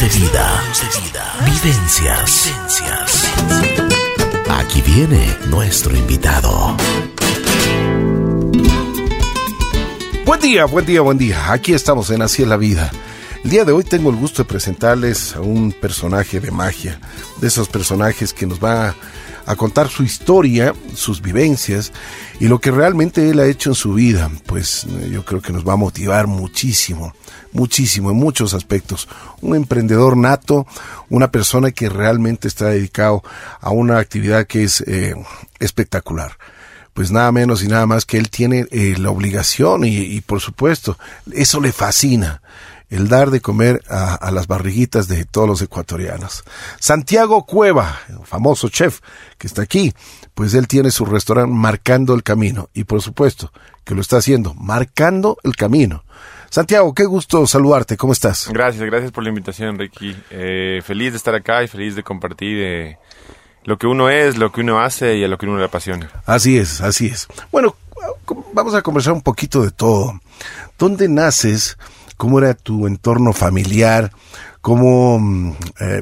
años de vida, vivencias. Aquí viene nuestro invitado. Buen día. Aquí estamos en Así es la Vida. El día de hoy tengo el gusto de presentarles a un personaje de magia, de esos personajes que nos va a contar su historia, sus vivencias y lo que realmente él ha hecho en su vida. Pues yo creo que nos va a motivar muchísimo en muchos aspectos. Un emprendedor nato, una persona que realmente está dedicado a una actividad que es espectacular. Pues nada menos y nada más que él tiene la obligación y por supuesto eso le fascina, el dar de comer a las barriguitas de todos los ecuatorianos. Santiago Cueva, el famoso chef que está aquí, pues él tiene su restaurante Marcando el Camino, y por supuesto que lo está haciendo, marcando el camino. Santiago, qué gusto saludarte, ¿cómo estás? Gracias por la invitación, Ricky. Feliz de estar acá y feliz de compartir lo que uno es, lo que uno hace y a lo que uno le apasiona. Así es. Bueno, vamos a conversar un poquito de todo. ¿Dónde naces? ¿Cómo era tu entorno familiar? ¿Cómo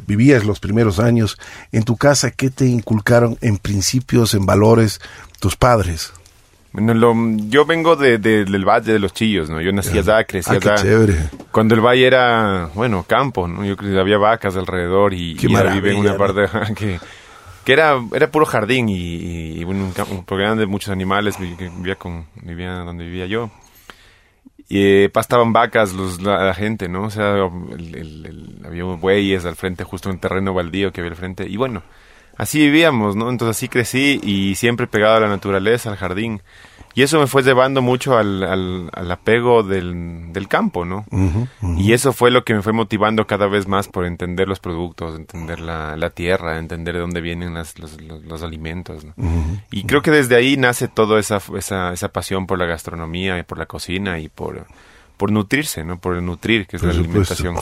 vivías los primeros años en tu casa? ¿Qué te inculcaron en principios, en valores, tus padres? Bueno, yo vengo del Valle de los Chillos, ¿no? Yo nací allá, crecí allá. ¡Qué chévere! Cuando el Valle era, bueno, campo, ¿no? Yo crecí, había vacas alrededor y ahora vive en una parte que era puro jardín y un programa de muchos animales que vivía donde vivía yo. Y pastaban vacas la gente, ¿no? O sea, había bueyes al frente, justo un terreno baldío que había al frente. Y bueno, así vivíamos, ¿no? Entonces así crecí y siempre pegado a la naturaleza, al jardín. Y eso me fue llevando mucho al apego del campo, ¿no? Uh-huh. Y eso fue lo que me fue motivando cada vez más por entender los productos, entender la tierra, entender de dónde vienen los alimentos, ¿no? Uh-huh. Y creo que desde ahí nace toda esa pasión por la gastronomía y por la cocina y por nutrirse, ¿no? Por nutrir, que es por la supuesto. Alimentación.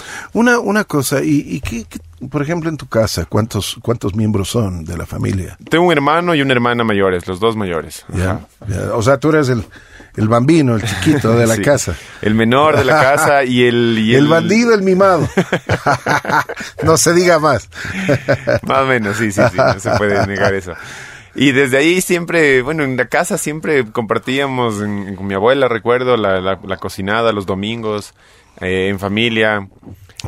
Una cosa, ¿y qué, por ejemplo, en tu casa, cuántos miembros son de la familia? Tengo un hermano y una hermana mayores, los dos mayores. Ya. O sea, tú eres el bambino, el chiquito de la sí, casa. El menor de la casa y el... El bandido, el mimado. No se diga más. Más o menos, sí, no se puede negar eso. Y desde ahí siempre, bueno, en la casa siempre compartíamos con mi abuela, recuerdo, la cocinada los domingos, en familia.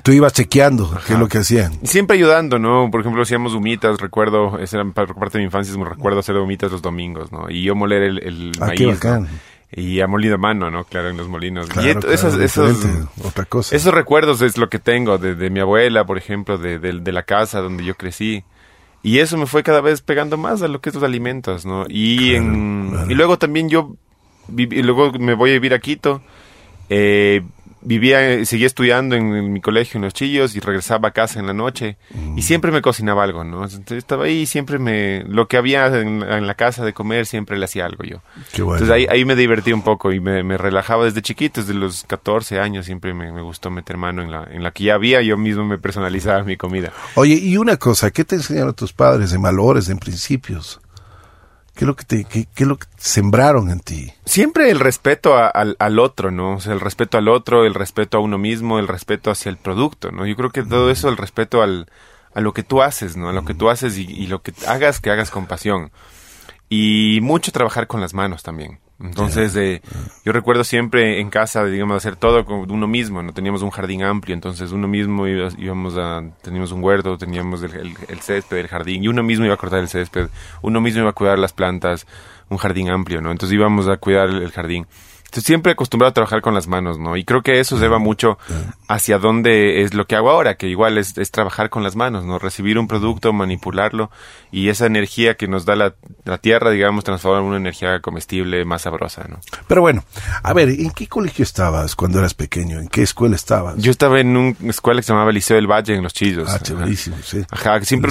Tú ibas chequeando, ajá, qué es lo que hacían. Siempre ayudando, ¿no? Por ejemplo, hacíamos humitas, recuerdo, esa era parte de mi infancia, recuerdo hacer humitas los domingos, ¿no? Y yo moler el maíz. Qué bacán. Y ha molido a mano, ¿no? Claro, en los molinos. Claro, y otra cosa. Esos recuerdos es lo que tengo de mi abuela, por ejemplo, de la casa donde yo crecí. Y eso me fue cada vez pegando más a lo que es los alimentos, ¿no? Y, claro, y luego también luego me voy a vivir a Quito. Seguía estudiando en mi colegio en Los Chillos y regresaba a casa en la noche. Y siempre me cocinaba algo, ¿no? Entonces, estaba ahí y siempre lo que había en la casa de comer siempre le hacía algo yo. Qué bueno. Entonces ahí me divertí un poco y me relajaba desde chiquito, desde los 14 años siempre me gustó meter mano en la que ya había, yo mismo me personalizaba mi comida. Oye, y una cosa, ¿qué te enseñaron tus padres en valores, en principios? ¿Qué es lo que sembraron en ti? Siempre el respeto al otro, ¿no? O sea, el respeto al otro, el respeto a uno mismo, el respeto hacia el producto, ¿no? Yo creo que todo eso, el respeto a lo que tú haces, ¿no? A lo que tú haces y lo que hagas con pasión. Y mucho trabajar con las manos también. Entonces, yo recuerdo siempre en casa, digamos, hacer todo con uno mismo, ¿no? Teníamos un jardín amplio, entonces uno mismo teníamos un huerto, teníamos el césped, el jardín, y uno mismo iba a cortar el césped, uno mismo iba a cuidar las plantas, un jardín amplio, ¿no? Entonces íbamos a cuidar el jardín. Entonces siempre acostumbrado a trabajar con las manos, ¿no? Y creo que eso se lleva mucho hacia dónde es lo que hago ahora, que igual es trabajar con las manos, ¿no? Recibir un producto, manipularlo, y esa energía que nos da la tierra, digamos, transformar en una energía comestible más sabrosa, ¿no? Pero bueno, a ver, ¿en qué colegio estabas cuando eras pequeño? ¿En qué escuela estabas? Yo estaba en una escuela que se llamaba Liceo del Valle en Los Chillos. Ah, chéverísimo, sí. Ajá, siempre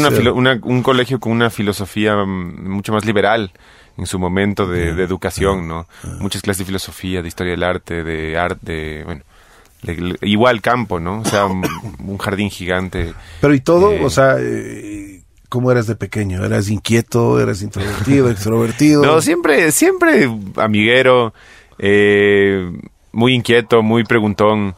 un colegio con una filosofía mucho más liberal en su momento de educación, ¿no? Muchas clases de filosofía, de historia del arte, igual campo, ¿no? O sea, un jardín gigante. Pero y todo, o sea, ¿cómo eras de pequeño? ¿Eras inquieto? ¿Eras introvertido? ¿Extrovertido? No, siempre amiguero, muy inquieto, muy preguntón,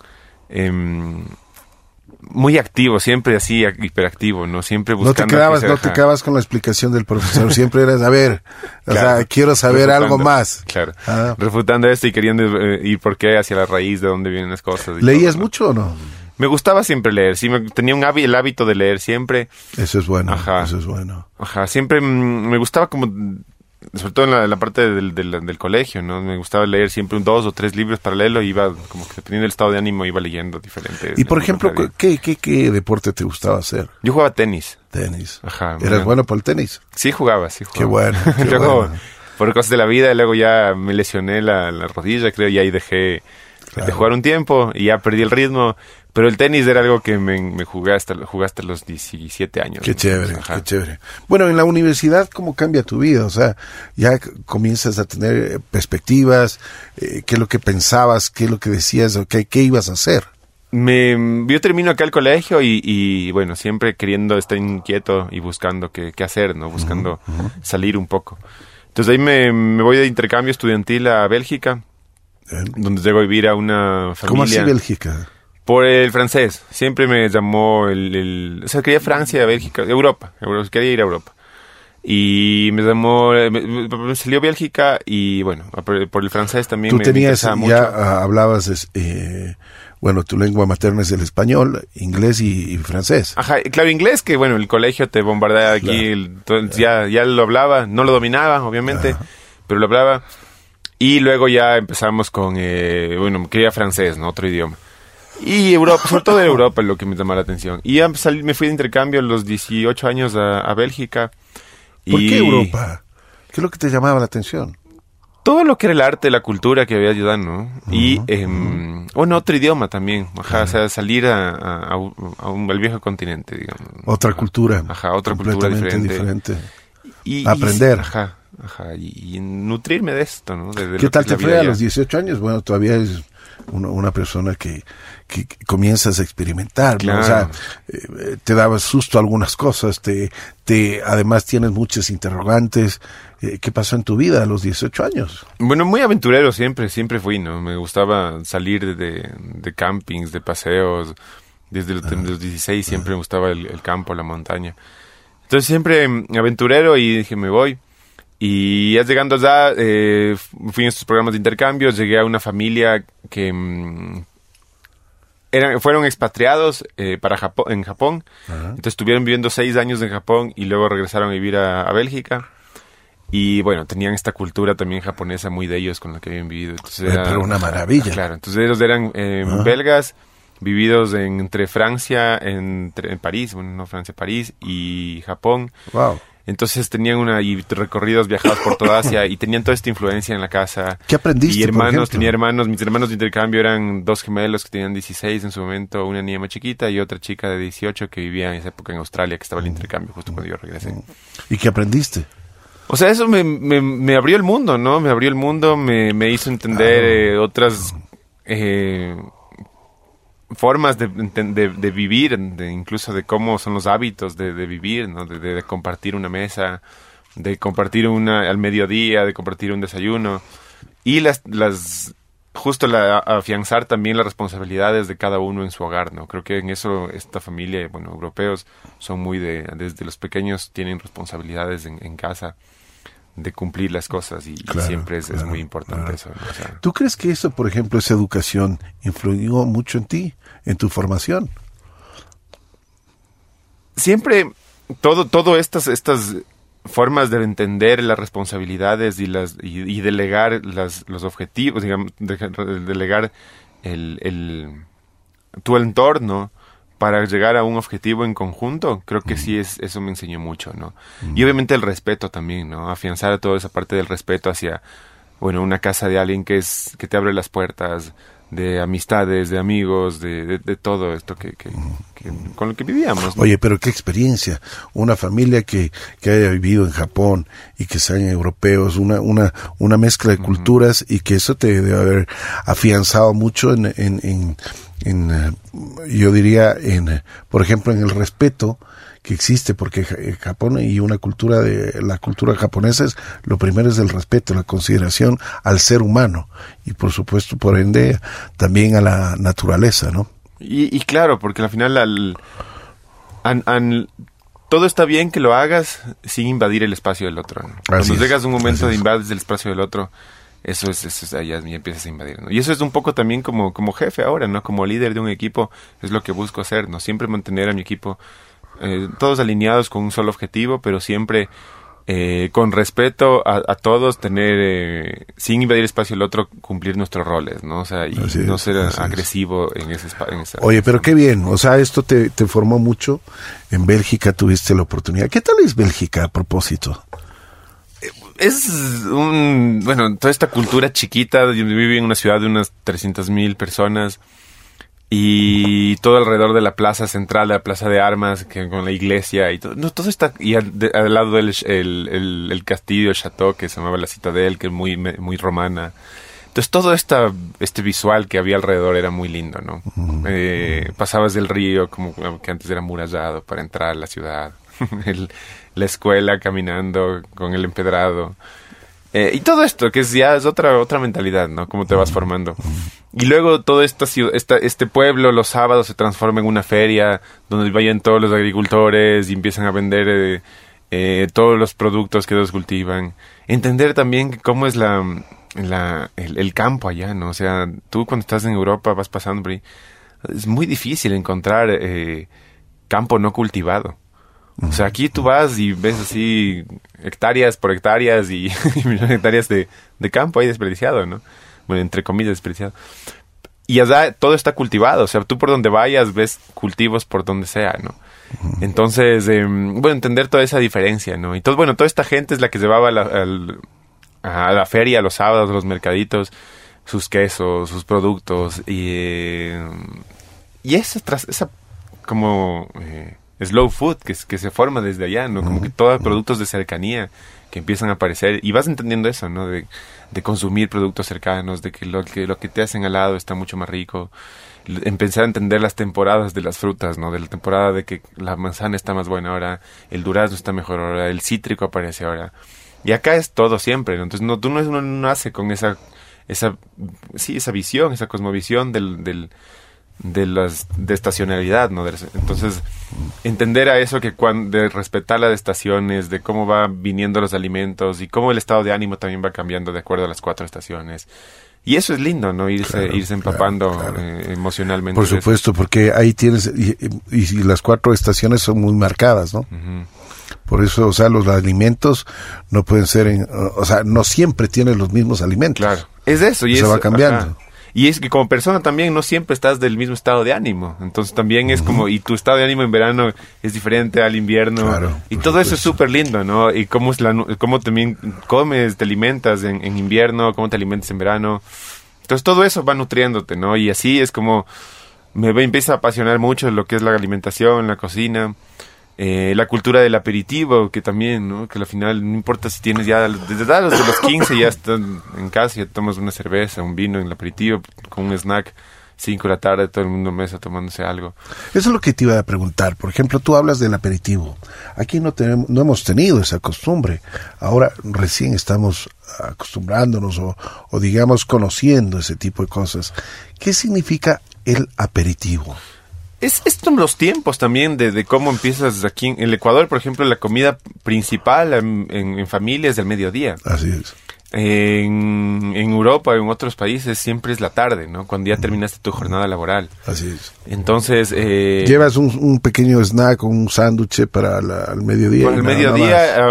muy activo, siempre así, hiperactivo, ¿no? Siempre buscando... No te quedabas con la explicación del profesor, siempre eras, a ver, claro, o sea, quiero saber algo más. Claro, ah, refutando esto y queriendo ir por qué, hacia la raíz de dónde vienen las cosas. Y ¿leías todo, mucho o no? Me gustaba siempre leer, sí, tenía el hábito de leer siempre. Eso es bueno, ajá, eso es bueno. Ajá, siempre me gustaba como... sobre todo en la parte del colegio, ¿no? Me gustaba leer siempre 2 o 3 libros para leerlo, iba como que dependiendo del estado de ánimo iba leyendo diferentes. Y por ejemplo, ¿qué deporte te gustaba hacer? Yo jugaba tenis. Tenis. Ajá. ¿Eras bueno para el tenis? Sí, jugaba, sí jugaba. Qué bueno. Qué luego, bueno, por cosas de la vida, luego ya me lesioné la rodilla, creo, y ahí dejé de jugar un tiempo y ya perdí el ritmo. Pero el tenis era algo que me jugué hasta los 17 años. Qué chévere, ajá, qué chévere. Bueno, en la universidad, ¿cómo cambia tu vida? O sea, ya comienzas a tener perspectivas, qué es lo que pensabas, qué es lo que decías, qué ibas a hacer. Yo termino acá el colegio y bueno, siempre queriendo estar inquieto y buscando qué hacer, ¿no? Buscando salir un poco. Entonces ahí me voy de intercambio estudiantil a Bélgica, donde llego a vivir a una familia. ¿Cómo así Bélgica? Por el francés, siempre me llamó o sea, quería Francia, Bélgica, Europa, quería ir a Europa. Y me llamó, me salió Bélgica y bueno, por el francés también. Tú tenías, me mucho. Ya hablabas, bueno, tu lengua materna es el español, inglés y francés. Ajá, claro, inglés que bueno, el colegio te bombardea aquí, claro, ya lo hablaba, no lo dominaba obviamente, ajá, pero lo hablaba. Y luego ya empezamos con, bueno, quería francés, ¿no? Otro idioma. Y Europa, sobre todo de Europa, es lo que me llamó la atención. Y me fui de intercambio a los 18 años a Bélgica. ¿Por qué Europa? ¿Qué es lo que te llamaba la atención? Todo lo que era el arte, la cultura que había ayudado, ¿no? Y, bueno, otro idioma también. Ajá, o sea, salir al viejo continente, digamos. Otra cultura. Ajá, otra cultura diferente. Y aprender. Ajá. Y nutrirme de esto, ¿no? De ¿qué tal te fue a los 18 años? Bueno, todavía es... una persona que comienzas a experimentar, claro, ¿no? O sea, te daba susto a algunas cosas, además tienes muchas interrogantes. ¿Qué pasó en tu vida a los 18 años? Bueno, muy aventurero siempre fui, ¿no? Me gustaba salir de campings, de paseos, desde los 16 siempre me gustaba el campo, la montaña. Entonces siempre aventurero y dije, me voy. Y ya llegando allá, fui en estos programas de intercambio, llegué a una familia que fueron expatriados en Japón. Uh-huh. Entonces estuvieron viviendo 6 años en Japón y luego regresaron a vivir a Bélgica. Y bueno, tenían esta cultura también japonesa muy de ellos con la que habían vivido. Entonces pero una maravilla. Claro, entonces ellos eran belgas, vividos entre Francia, en París, bueno, no Francia, París y Japón. Wow. Entonces tenían y recorridos viajados por toda Asia y tenían toda esta influencia en la casa. ¿Qué aprendiste? Y hermanos, tenía hermanos. Mis hermanos de intercambio eran 2 gemelos que tenían 16 en su momento, una niña más chiquita y otra chica de 18 que vivía en esa época en Australia, que estaba el intercambio justo cuando yo regresé. ¿Y qué aprendiste? O sea, eso me abrió el mundo, ¿no? Me abrió el mundo, me hizo entender otras formas de vivir, incluso de cómo son los hábitos de vivir, ¿no? De compartir una mesa, de compartir al mediodía, de compartir un desayuno y afianzar también las responsabilidades de cada uno en su hogar, ¿no? Creo que en eso esta familia, bueno, europeos son muy desde los pequeños tienen responsabilidades en casa de cumplir las cosas y, claro, y siempre es muy importante eso, ¿no? O sea, ¿tú crees que eso, por ejemplo, esa educación influyó mucho en ti, en tu formación? Siempre todo estas formas de entender las responsabilidades y delegar los objetivos, digamos, delegar tu entorno para llegar a un objetivo en conjunto, creo que sí, eso me enseñó mucho, ¿no? Y obviamente el respeto también, ¿no? Afianzar toda esa parte del respeto hacia, bueno, una casa de alguien que te abre las puertas, de amistades, de amigos, de todo esto que con lo que vivíamos, ¿no? Oye, pero qué experiencia, una familia que haya vivido en Japón y que sean europeos, una mezcla de culturas, y que eso te debe haber afianzado mucho en yo diría, por ejemplo, en el respeto que existe, porque Japón y la cultura japonesa es, lo primero es el respeto, la consideración al ser humano y por supuesto, por ende, también a la naturaleza, ¿no? Y claro, porque al final todo está bien que lo hagas sin invadir el espacio del otro, ¿no? Cuando llegas a un momento de invades el espacio del otro, eso es allá ya empiezas a invadir, ¿no? Y eso es un poco también como jefe ahora, ¿no? Como líder de un equipo, es lo que busco hacer, ¿no? Siempre mantener a mi equipo todos alineados con un solo objetivo, pero siempre con respeto a todos, tener sin invadir el espacio del otro, cumplir nuestros roles, ¿no? O sea, y no ser agresivo en ese espacio. Oye, pero qué bien, o sea, esto te formó mucho. En Bélgica tuviste la oportunidad. ¿Qué tal es Bélgica a propósito? Bueno, toda esta cultura chiquita. Yo viví en una ciudad de unas 300,000 personas y todo alrededor de la plaza central, la plaza de armas, que con la iglesia y todo. No, todo está. Y al lado del castillo, el chateau, que se llamaba la Citadel, que es muy, muy romana. Entonces, todo este visual que había alrededor era muy lindo, ¿no? Pasabas del río, como que antes era amurallado, para entrar a la ciudad. La escuela caminando con el empedrado y todo esto que ya es otra mentalidad, ¿no? Cómo te vas formando. Y luego todo este pueblo los sábados se transforma en una feria donde vayan todos los agricultores y empiezan a vender todos los productos que ellos cultivan. Entender también cómo es el campo allá, ¿no? O sea, tú cuando estás en Europa vas pasando por ahí, es muy difícil encontrar campo no cultivado. O sea, aquí tú vas y ves así hectáreas por hectáreas y hectáreas de campo ahí desperdiciado, ¿no? Bueno, entre comillas desperdiciado. Y allá todo está cultivado. O sea, tú por donde vayas ves cultivos por donde sea, ¿no? Entonces, bueno, entender toda esa diferencia, ¿no? Y todo, bueno, toda esta gente es la que llevaba a la feria los sábados, los mercaditos, sus quesos, sus productos. Y esa como... slow food que se forma desde allá, ¿no? Como que todos productos de cercanía que empiezan a aparecer. Y vas entendiendo eso, ¿no? De consumir productos cercanos, de que lo que te hacen al lado está mucho más rico. Empezar a entender las temporadas de las frutas, ¿no? De la temporada de que la manzana está más buena ahora, el durazno está mejor ahora, el cítrico aparece ahora. Y acá es todo siempre, ¿no? Entonces uno no nace con esa visión, esa cosmovisión de estacionalidad, ¿no? Entonces, entender a eso, que de respetar las estaciones, de cómo van viniendo los alimentos y cómo el estado de ánimo también va cambiando de acuerdo a las 4 estaciones. Y eso es lindo, ¿no? Irse empapando emocionalmente. Por supuesto, porque ahí tienes... Y las 4 estaciones son muy marcadas, ¿no? Uh-huh. Por eso, o sea, los alimentos no pueden ser... o sea, no siempre tienen los mismos alimentos. Claro, es eso. Y eso va cambiando. Ajá. Y es que como persona también no siempre estás del mismo estado de ánimo. Entonces también es como... Y tu estado de ánimo en verano es diferente al invierno. Claro, y todo eso es súper lindo, ¿no? Y cómo también comes, te alimentas en invierno, cómo te alimentas en verano. Entonces todo eso va nutriéndote, ¿no? Y así es como... Me empieza a apasionar mucho lo que es la alimentación, la cocina... la cultura del aperitivo, que también, ¿no? Que al final no importa si tienes ya desde los de los 15 ya están en casa, ya tomas una cerveza, un vino en el aperitivo, con un snack, 5 de la tarde, todo el mundo en mesa tomándose algo. Eso es lo que te iba a preguntar. Por ejemplo, tú hablas del aperitivo. Aquí no hemos tenido esa costumbre. Ahora recién estamos acostumbrándonos o digamos conociendo ese tipo de cosas. ¿Qué significa el aperitivo? Es los tiempos también de cómo empiezas aquí en el Ecuador, por ejemplo, la comida principal en familia es del mediodía. Así es. En Europa, en otros países, siempre es la tarde, ¿no? Cuando ya terminaste tu jornada laboral. Así es. Entonces... llevas un pequeño snack, un sándwich para el mediodía. Con el mediodía,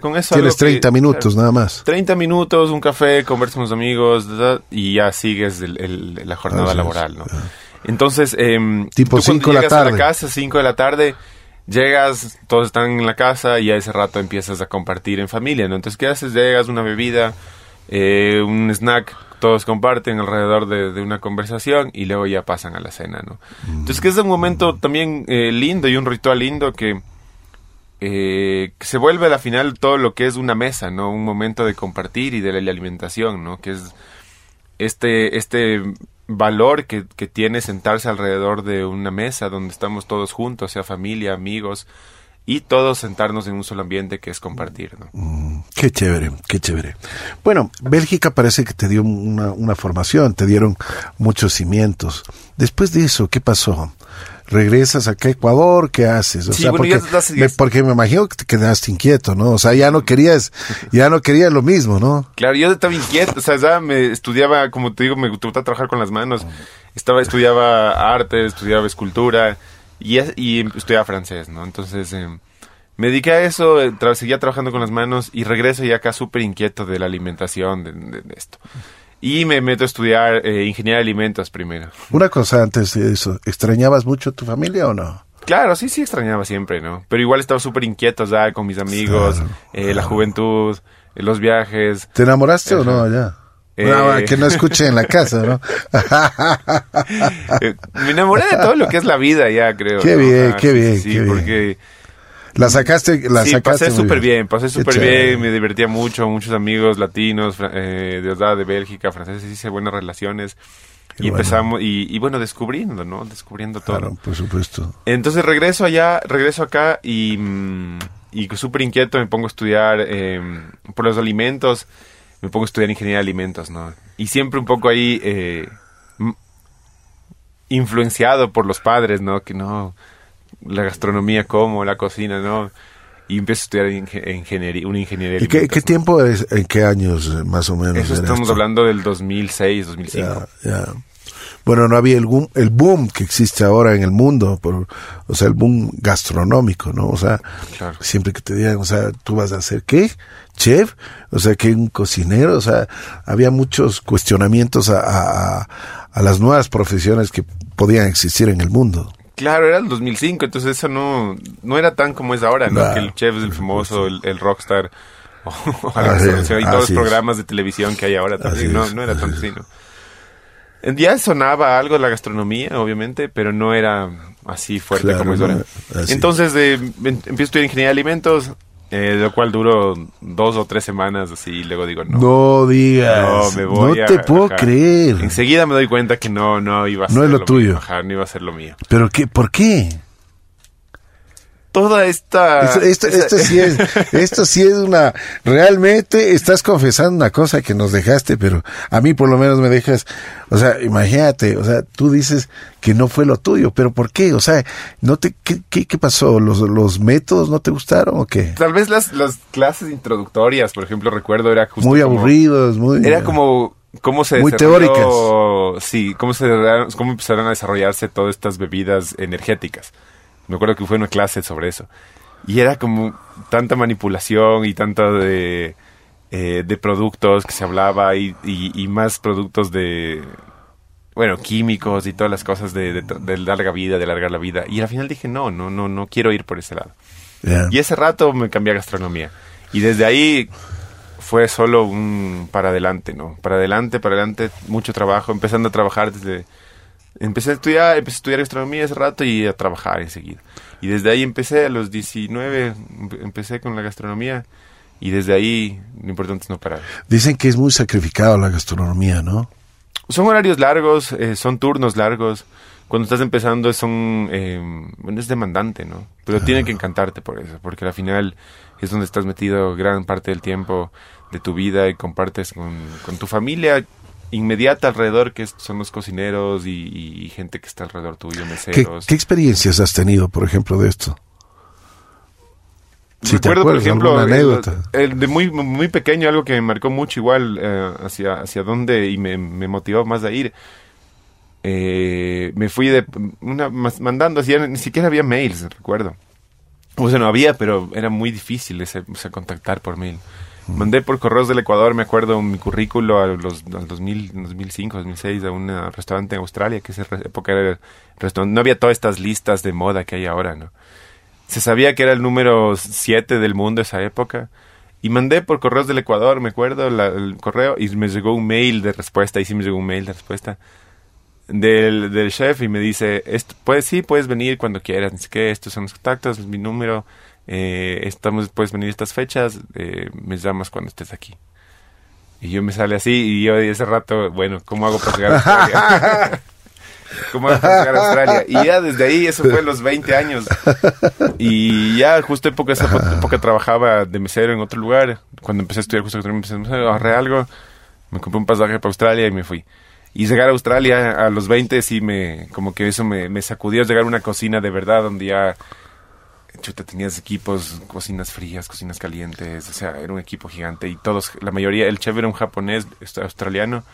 con eso... Tienes 30 minutos, nada más. 30 minutos, un café, conversas con los amigos, y ya sigues la jornada laboral, ¿no? Entonces, tipo tú cuando llegas a la casa, 5 de la tarde, llegas, todos están en la casa y a ese rato empiezas a compartir en familia, ¿no? Entonces, ¿qué haces? Llegas, una bebida, un snack, todos comparten alrededor de una conversación y luego ya pasan a la cena, ¿no? Entonces, que es un momento también lindo y un ritual lindo que se vuelve a la final todo lo que es una mesa, ¿no? Un momento de compartir y de la alimentación, ¿no? Que es este valor que tiene sentarse alrededor de una mesa donde estamos todos juntos, sea familia, amigos, y todos sentarnos en un solo ambiente que es compartir, ¿no? Qué chévere, qué chévere. Bueno, Bélgica parece que te dio una formación, te dieron muchos cimientos. Después de eso, ¿qué pasó? ¿Regresas acá a Ecuador? ¿Qué haces? O sea, bueno, porque me imagino que te quedaste inquieto, ¿no? O sea, ya no querías lo mismo, ¿no? Claro, yo estaba inquieto, o sea, ya me estudiaba, como te digo, me gustaba trabajar con las manos. Estudiaba arte, estudiaba escultura y estudiaba francés, ¿no? Entonces me dediqué a eso, seguía trabajando con las manos y regreso ya acá súper inquieto de la alimentación, de esto. Y me meto a estudiar ingeniería de alimentos primero. Una cosa antes de eso, ¿extrañabas mucho a tu familia o no? Claro, sí extrañaba siempre, ¿no? Pero igual estaba súper inquieto ya con mis amigos, claro, la juventud, los viajes. ¿Te enamoraste o no allá? No, que no escuche en la casa, ¿no? Me enamoré de todo lo que es la vida ya, creo. Qué, ¿no? Bien, qué bien, sí, qué porque... bien. La sacaste pasé súper bien, me divertía mucho, muchos amigos latinos, de Bélgica, franceses, hice buenas relaciones. Qué y bueno. Empezamos, y bueno, descubriendo, ¿no? Descubriendo todo. Claro, por supuesto. Entonces regreso acá y súper inquieto me pongo a estudiar por los alimentos, me pongo a estudiar ingeniería de alimentos, ¿no? Y siempre un poco ahí influenciado por los padres, ¿no? Que no... la gastronomía como, la cocina, ¿no? Y empecé a estudiar una ingeniería de alimentos. ¿Y qué tiempo es, en qué años más o menos? Eso estamos hablando del 2006, 2005. Ya. Bueno, no había el boom que existe ahora en el mundo, o sea, el boom gastronómico, ¿no? O sea, claro. Siempre que te digan, o sea, ¿tú vas a hacer qué? ¿Chef? O sea, ¿qué un cocinero? O sea, había muchos cuestionamientos a las nuevas profesiones que podían existir en el mundo. Claro, era el 2005, entonces eso no era tan como es ahora, ¿no? Nah, que el chef es el famoso, el rockstar, y todos los programas de televisión que hay ahora también, no era tan así, ¿no? Ya sonaba algo la gastronomía, obviamente, pero no era así fuerte, claro, como es ahora. Entonces empiezo a estudiar ingeniería de alimentos, lo cual duró 2 o 3 semanas así, y luego digo, no te puedo creer. Enseguida me doy cuenta que no iba a ser lo mío. ¿Pero qué? ¿Por qué? Toda esta... Esto sí es una... Realmente estás confesando una cosa que nos dejaste, pero a mí por lo menos me dejas... O sea, imagínate, o sea, tú dices que no fue lo tuyo, pero ¿por qué? O sea, ¿qué pasó? ¿Los métodos no te gustaron o qué? Tal vez las clases introductorias, por ejemplo, recuerdo, era justo muy aburridos, muy... Era como... muy teóricas. Sí, cómo empezaron a desarrollarse todas estas bebidas energéticas. Me acuerdo que fue una clase sobre eso. Y era como tanta manipulación y tanta de productos que se hablaba y más productos de, bueno, químicos y todas las cosas de larga vida, de alargar la vida. Y al final dije, no quiero ir por ese lado. Yeah. Y ese rato me cambié a gastronomía. Y desde ahí fue solo un para adelante, ¿no? Para adelante, mucho trabajo. Empezando a trabajar desde... Empecé a estudiar gastronomía ese rato y a trabajar enseguida. Y desde ahí empecé, a los 19, empecé con la gastronomía. Y desde ahí, lo importante es no parar. Dicen que es muy sacrificado la gastronomía, ¿no? Son horarios largos, son turnos largos. Cuando estás empezando es demandante, ¿no? Pero tiene que encantarte por eso, porque al final es donde estás metido gran parte del tiempo de tu vida y compartes con tu familia inmediata alrededor, que son los cocineros y gente que está alrededor tuyo, meseros. ¿Qué experiencias has tenido, por ejemplo, de esto? Si recuerdo, por ejemplo, alguna anécdota. De muy, muy pequeño, algo que me marcó mucho igual hacia dónde y me motivó más a ir. Me fui mandando, así, ni siquiera había mails, recuerdo. O sea, no había, pero era muy difícil contactar por mail. Mandé por correos del Ecuador, me acuerdo, mi currículo al 2005, 2006, a un restaurante en Australia, que esa época era restaurante. No había todas estas listas de moda que hay ahora, ¿no? Se sabía que era el número 7 del mundo esa época. Y mandé por correos del Ecuador, me acuerdo, el correo, y me llegó un mail de respuesta, del chef, y me dice, puedes venir cuando quieras, es que estos son los contactos, es mi número... puedes venir estas fechas, me llamas cuando estés aquí. Y yo me sale así, y yo ese rato, bueno, ¿cómo hago para llegar a cómo va a llegar a Australia. Y ya desde ahí, eso fue a los 20 años. Y ya justo esa época trabajaba de mesero en otro lugar. Cuando empecé a estudiar, justo empecé a ahorrar algo. Me compré un pasaje para Australia y me fui. Y llegar a Australia a los 20 sí me sacudió. Llegar a una cocina de verdad donde ya... Chuta, tenías equipos, cocinas frías, cocinas calientes, o sea, era un equipo gigante y todos, la mayoría, el chef era un japonés, australiano.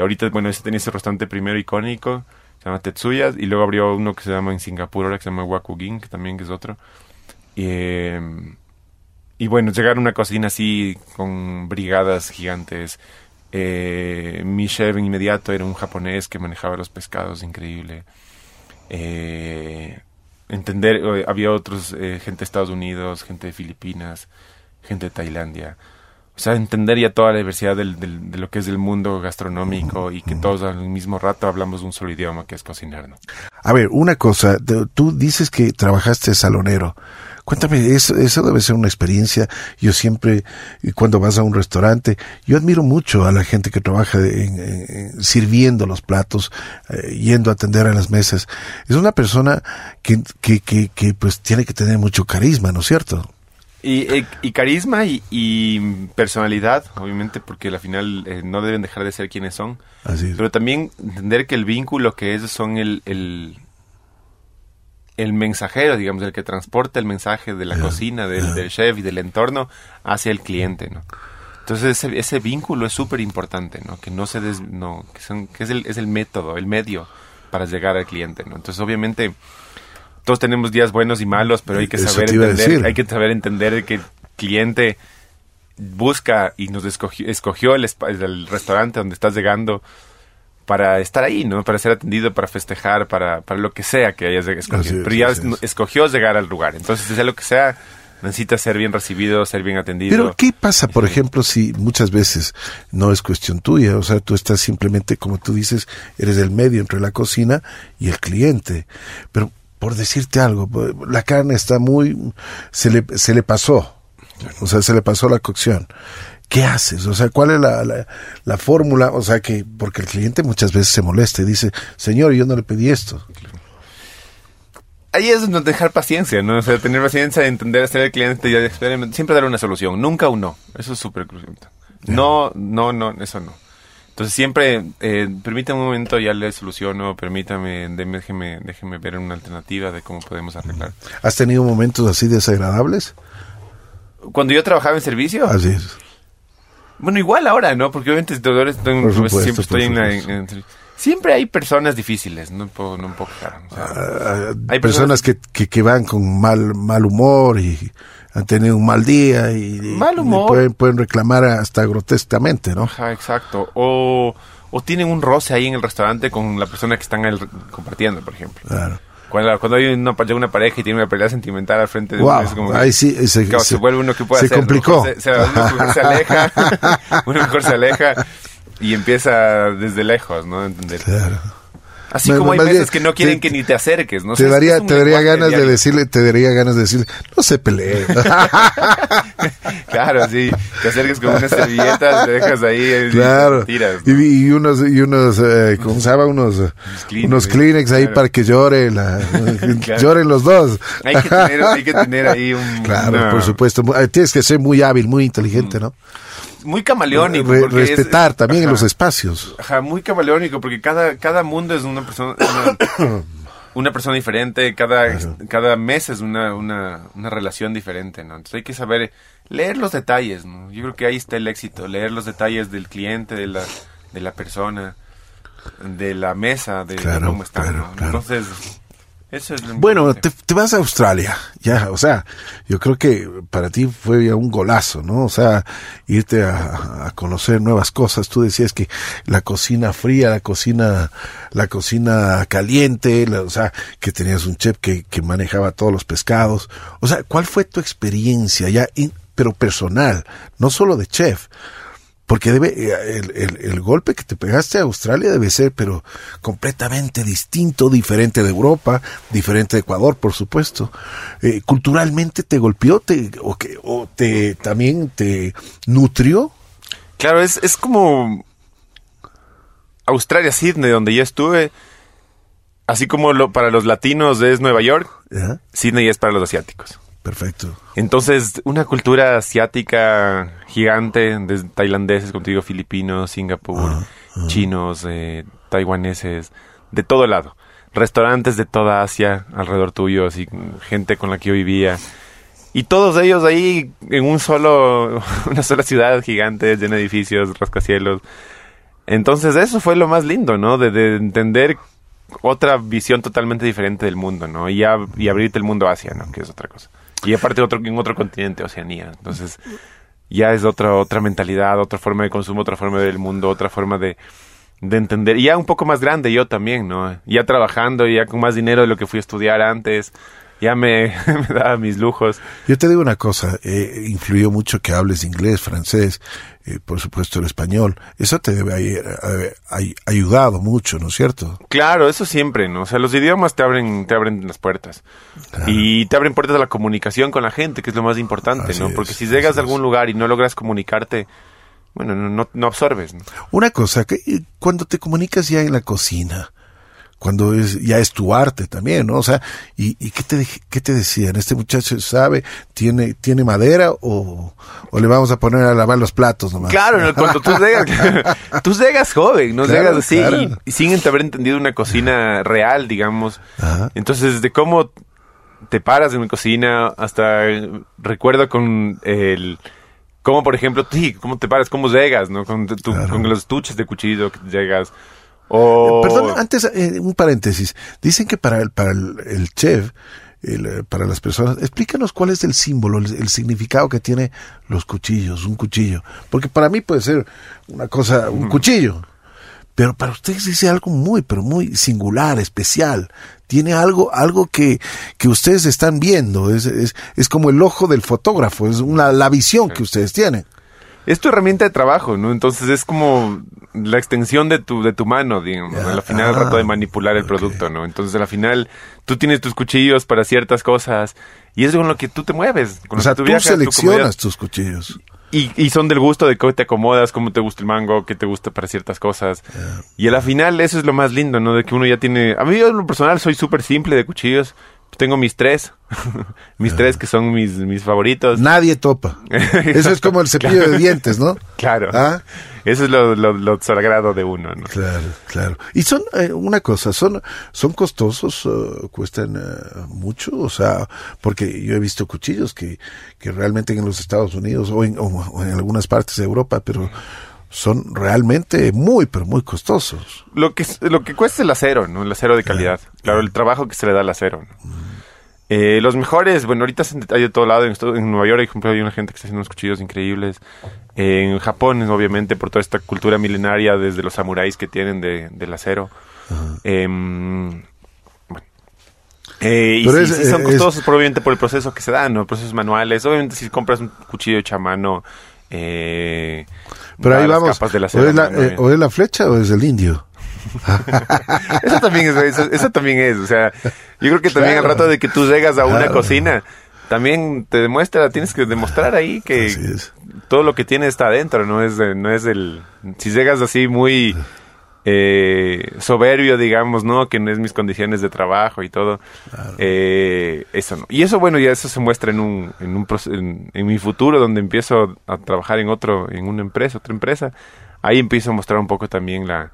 Ahorita, bueno, ese tenía ese restaurante primero icónico, se llama Tetsuya, y luego abrió uno que se llama en Singapur, ahora que se llama Wakugin, que también es otro. Y bueno, llegar a una cocina así con brigadas gigantes. Mi chef inmediato era un japonés que manejaba los pescados, increíble. Entender, había otros, gente de Estados Unidos, gente de Filipinas, gente de Tailandia. O sea, entender ya toda la diversidad de lo que es el mundo gastronómico y que todos al mismo rato hablamos un solo idioma, que es cocinar, ¿no? A ver, una cosa, tú dices que trabajaste salonero. Cuéntame, eso debe ser una experiencia. Yo siempre, cuando vas a un restaurante, yo admiro mucho a la gente que trabaja sirviendo los platos, yendo a atender a las mesas. Es una persona que pues tiene que tener mucho carisma, ¿no es cierto? Y carisma y personalidad, obviamente, porque al final no deben dejar de ser quienes son. Así es. Pero también entender que el vínculo que es son el mensajero, digamos, el que transporta el mensaje de la cocina, del chef y del entorno hacia el cliente, ¿no? Entonces ese vínculo es súper importante, ¿no? Que no se es el método, el medio para llegar al cliente, ¿no? Entonces obviamente todos tenemos días buenos y malos, pero hay que saber entender que el cliente busca y nos escogió el restaurante donde estás llegando para estar ahí, ¿no? Para ser atendido, para festejar, para lo que sea que hayas escogido. Pero ya escogió llegar al lugar. Entonces, sea lo que sea, necesitas ser bien recibido, ser bien atendido. Pero, ¿qué pasa, por ejemplo, si muchas veces no es cuestión tuya? O sea, tú estás simplemente, como tú dices, eres el medio entre la cocina y el cliente. Pero, por decirte algo, la carne está muy... Se le pasó. O sea, se le pasó la cocción. ¿Qué haces? O sea, ¿cuál es la fórmula? O sea, que porque el cliente muchas veces se molesta y dice, señor, yo no le pedí esto. Ahí es donde dejar paciencia, ¿no? O sea, tener paciencia, entender, ser el cliente y siempre dar una solución. Nunca un no. Eso es súper crucial. No, eso no. Entonces siempre, permítame un momento, ya le soluciono, permítame, déjeme ver una alternativa de cómo podemos arreglar. ¿Has tenido momentos así desagradables? Cuando yo trabajaba en servicio. Así es. Bueno, igual ahora, ¿no? Porque obviamente siempre hay personas difíciles, no puedo dejar, o sea, hay personas que van con mal humor y han tenido un mal día y pueden reclamar hasta grotescamente, ¿no? Ajá, exacto. O tienen un roce ahí en el restaurante con la persona que están compartiendo, por ejemplo. Claro. Cuando hay una pareja y tiene una pelea sentimental al frente de uno, es como ahí sí, se vuelve uno que puede hacer. Se complicó. Uno mejor se aleja y empieza desde lejos, ¿no? ¿Entender? Claro. Así como hay veces que no quieren que ni te acerques, ¿no? Te daría ganas de decirle, no se peleen. Claro, sí. Te acercas con unas servilletas, te dejas ahí, claro, tiras, ¿no? unos Kleenex ahí, claro, para que llore claro, lloren los dos. Hay que tener ahí un... Claro, por supuesto. Tienes que ser muy hábil, muy inteligente, ¿no? Muy camaleónico. Respetar también, ajá, en los espacios. Ajá, muy camaleónico, porque cada mundo es una persona, una persona diferente, cada mes es una relación diferente, ¿no? Entonces hay que saber leer los detalles, ¿no? Yo creo que ahí está el éxito, leer los detalles del cliente, de la persona, de la mesa, de claro, cómo está, claro, ¿no? Claro. Entonces... Eso es lo bueno, te vas a Australia, ya, o sea, yo creo que para ti fue un golazo, ¿no? O sea, irte a conocer nuevas cosas. Tú decías que la cocina fría, la cocina caliente, o sea, que tenías un chef que manejaba todos los pescados. O sea, ¿cuál fue tu experiencia ya, pero personal, no solo de chef? Porque el golpe que te pegaste a Australia debe ser, pero completamente distinto, diferente de Europa, diferente de Ecuador, por supuesto. ¿Culturalmente te golpeó también te nutrió? Claro, es como Australia, Sydney, donde yo estuve, Así como para los latinos es Nueva York, ¿ya? Sydney es para los asiáticos. Perfecto. Entonces, una cultura asiática gigante, desde tailandeses, como te digo, filipinos, Singapur, chinos, taiwaneses, de todo lado. Restaurantes de toda Asia alrededor tuyo, así, gente con la que yo vivía. Y todos ellos ahí en una sola ciudad gigante, llena de edificios, rascacielos. Entonces, eso fue lo más lindo, ¿no? De entender otra visión totalmente diferente del mundo, ¿no? Y abrirte el mundo a Asia, ¿no? Que es otra cosa. Y aparte en otro continente, Oceanía. Entonces, ya es otra mentalidad, otra forma de consumo, otra forma de ver el mundo, otra forma de entender. Y ya un poco más grande yo también, ¿no? Ya trabajando, ya con más dinero de lo que fui a estudiar antes. Ya me daba mis lujos. Yo te digo una cosa, influyó mucho que hables inglés, francés, por supuesto el español. Eso te debe haber ayudado mucho, ¿no es cierto? Claro, eso siempre, ¿no? O sea, los idiomas te abren las puertas. Claro. Y te abren puertas a la comunicación con la gente, que es lo más importante, así, ¿no? Porque si llegas a algún lugar y no logras comunicarte, bueno, no absorbes, ¿no? Una cosa, que cuando te comunicas ya en la cocina, cuando ya es tu arte también, ¿no? O sea, ¿y qué te decían? ¿Este muchacho sabe? ¿Tiene madera o le vamos a poner a lavar los platos nomás? Claro, ¿no? Cuando tú llegas joven, ¿no? Claro, llegas así, claro. Y sin haber entendido una cocina real, digamos. Ajá. Entonces, de cómo te paras en una cocina hasta recuerdo con el... Cómo, por ejemplo, cómo te paras, cómo llegas, ¿no? Con los estuches de cuchillo que llegas... Oh. Perdón, antes un paréntesis. Dicen que para el chef, para las personas, explícanos cuál es el símbolo, el significado que tiene los cuchillos, un cuchillo. Porque para mí puede ser una cosa, un cuchillo. Pero para ustedes dice algo muy, pero muy singular, especial. Tiene algo que ustedes están viendo. Es como el ojo del fotógrafo, es la visión que ustedes tienen. Es tu herramienta de trabajo, ¿no? Entonces es como la extensión de tu mano, digamos. Al final trato de manipular el producto, ¿no? Entonces al final tú tienes tus cuchillos para ciertas cosas y es con lo que tú te mueves. O sea, tú seleccionas tus cuchillos. Y son del gusto de cómo te acomodas, cómo te gusta el mango, qué te gusta para ciertas cosas. Y al final eso es lo más lindo, ¿no? De que uno ya tiene... A mí yo en lo personal soy súper simple de cuchillos. Tengo mis tres, que son mis favoritos. Nadie topa. Eso es como el cepillo de dientes, ¿no? Claro. ¿Ah? Eso es lo sagrado de uno, ¿no? Claro, claro. Y son, una cosa, son costosos, cuestan mucho, o sea, porque yo he visto cuchillos que realmente en los Estados Unidos o en algunas partes de Europa, pero... son realmente muy, pero muy costosos. Lo que cuesta el acero, ¿no? El acero de calidad. Claro, el trabajo que se le da al acero, ¿no? Los mejores, bueno, ahorita hay de todo lado. En Nueva York, por ejemplo, hay una gente que está haciendo unos cuchillos increíbles. En Japón, obviamente, por toda esta cultura milenaria, desde los samuráis que tienen del acero. Pero sí son costosos, probablemente por el proceso que se da, ¿no? Procesos manuales. Obviamente, si compras un cuchillo hecho a mano... pero ahí vamos, ¿o es la flecha o es el indio? eso también es, o sea, yo creo que también al rato de que tú llegas a una cocina, también te demuestra, tienes que demostrar ahí que todo lo que tienes está adentro, si llegas así muy soberbio, digamos, ¿no? Que no es mis condiciones de trabajo y todo. Claro. Eso no. Y eso, bueno, ya eso se muestra en mi futuro, donde empiezo a trabajar en una empresa, otra empresa. Ahí empiezo a mostrar un poco también la...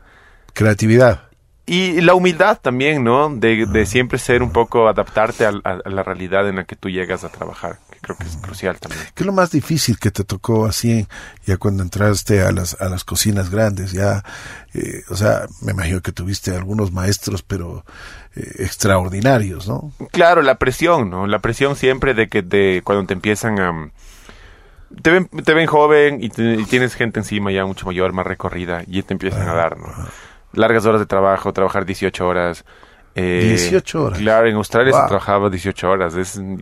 creatividad. Y la humildad también, ¿no? De siempre ser un poco, adaptarte a la realidad en la que tú llegas a trabajar, que creo que es crucial también. ¿Qué es lo más difícil que te tocó así, ya cuando entraste a las cocinas grandes? Ya, o sea, me imagino que tuviste algunos maestros, pero extraordinarios, ¿no? Claro, la presión, ¿no? La presión siempre de que cuando te empiezan a... Te ven joven y tienes gente encima ya mucho mayor, más recorrida, y te empiezan a dar, ¿no? Largas horas de trabajo, trabajar 18 horas. 18 horas. Claro, en Australia se trabajaba 18 horas,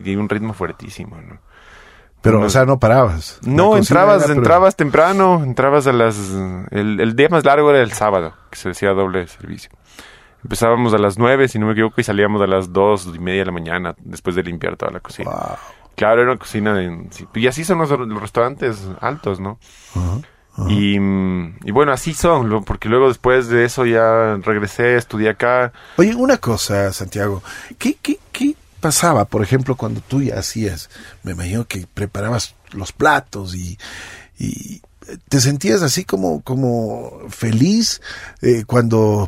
y un ritmo fuertísimo, ¿no? Pero, o sea, no parabas. No, entrabas temprano, entrabas a las... El día más largo era el sábado, que se decía doble servicio. Empezábamos a las 9, si no me equivoco, y salíamos a las 2:30 de la mañana, después de limpiar toda la cocina. Wow. Claro, era una cocina... Y así son los restaurantes altos, ¿no? Ajá. Y bueno, así son, porque luego después de eso ya regresé, estudié acá. Oye, una cosa, Santiago, ¿qué pasaba, por ejemplo, cuando tú ya hacías, me imagino que preparabas los platos y te sentías así como feliz cuando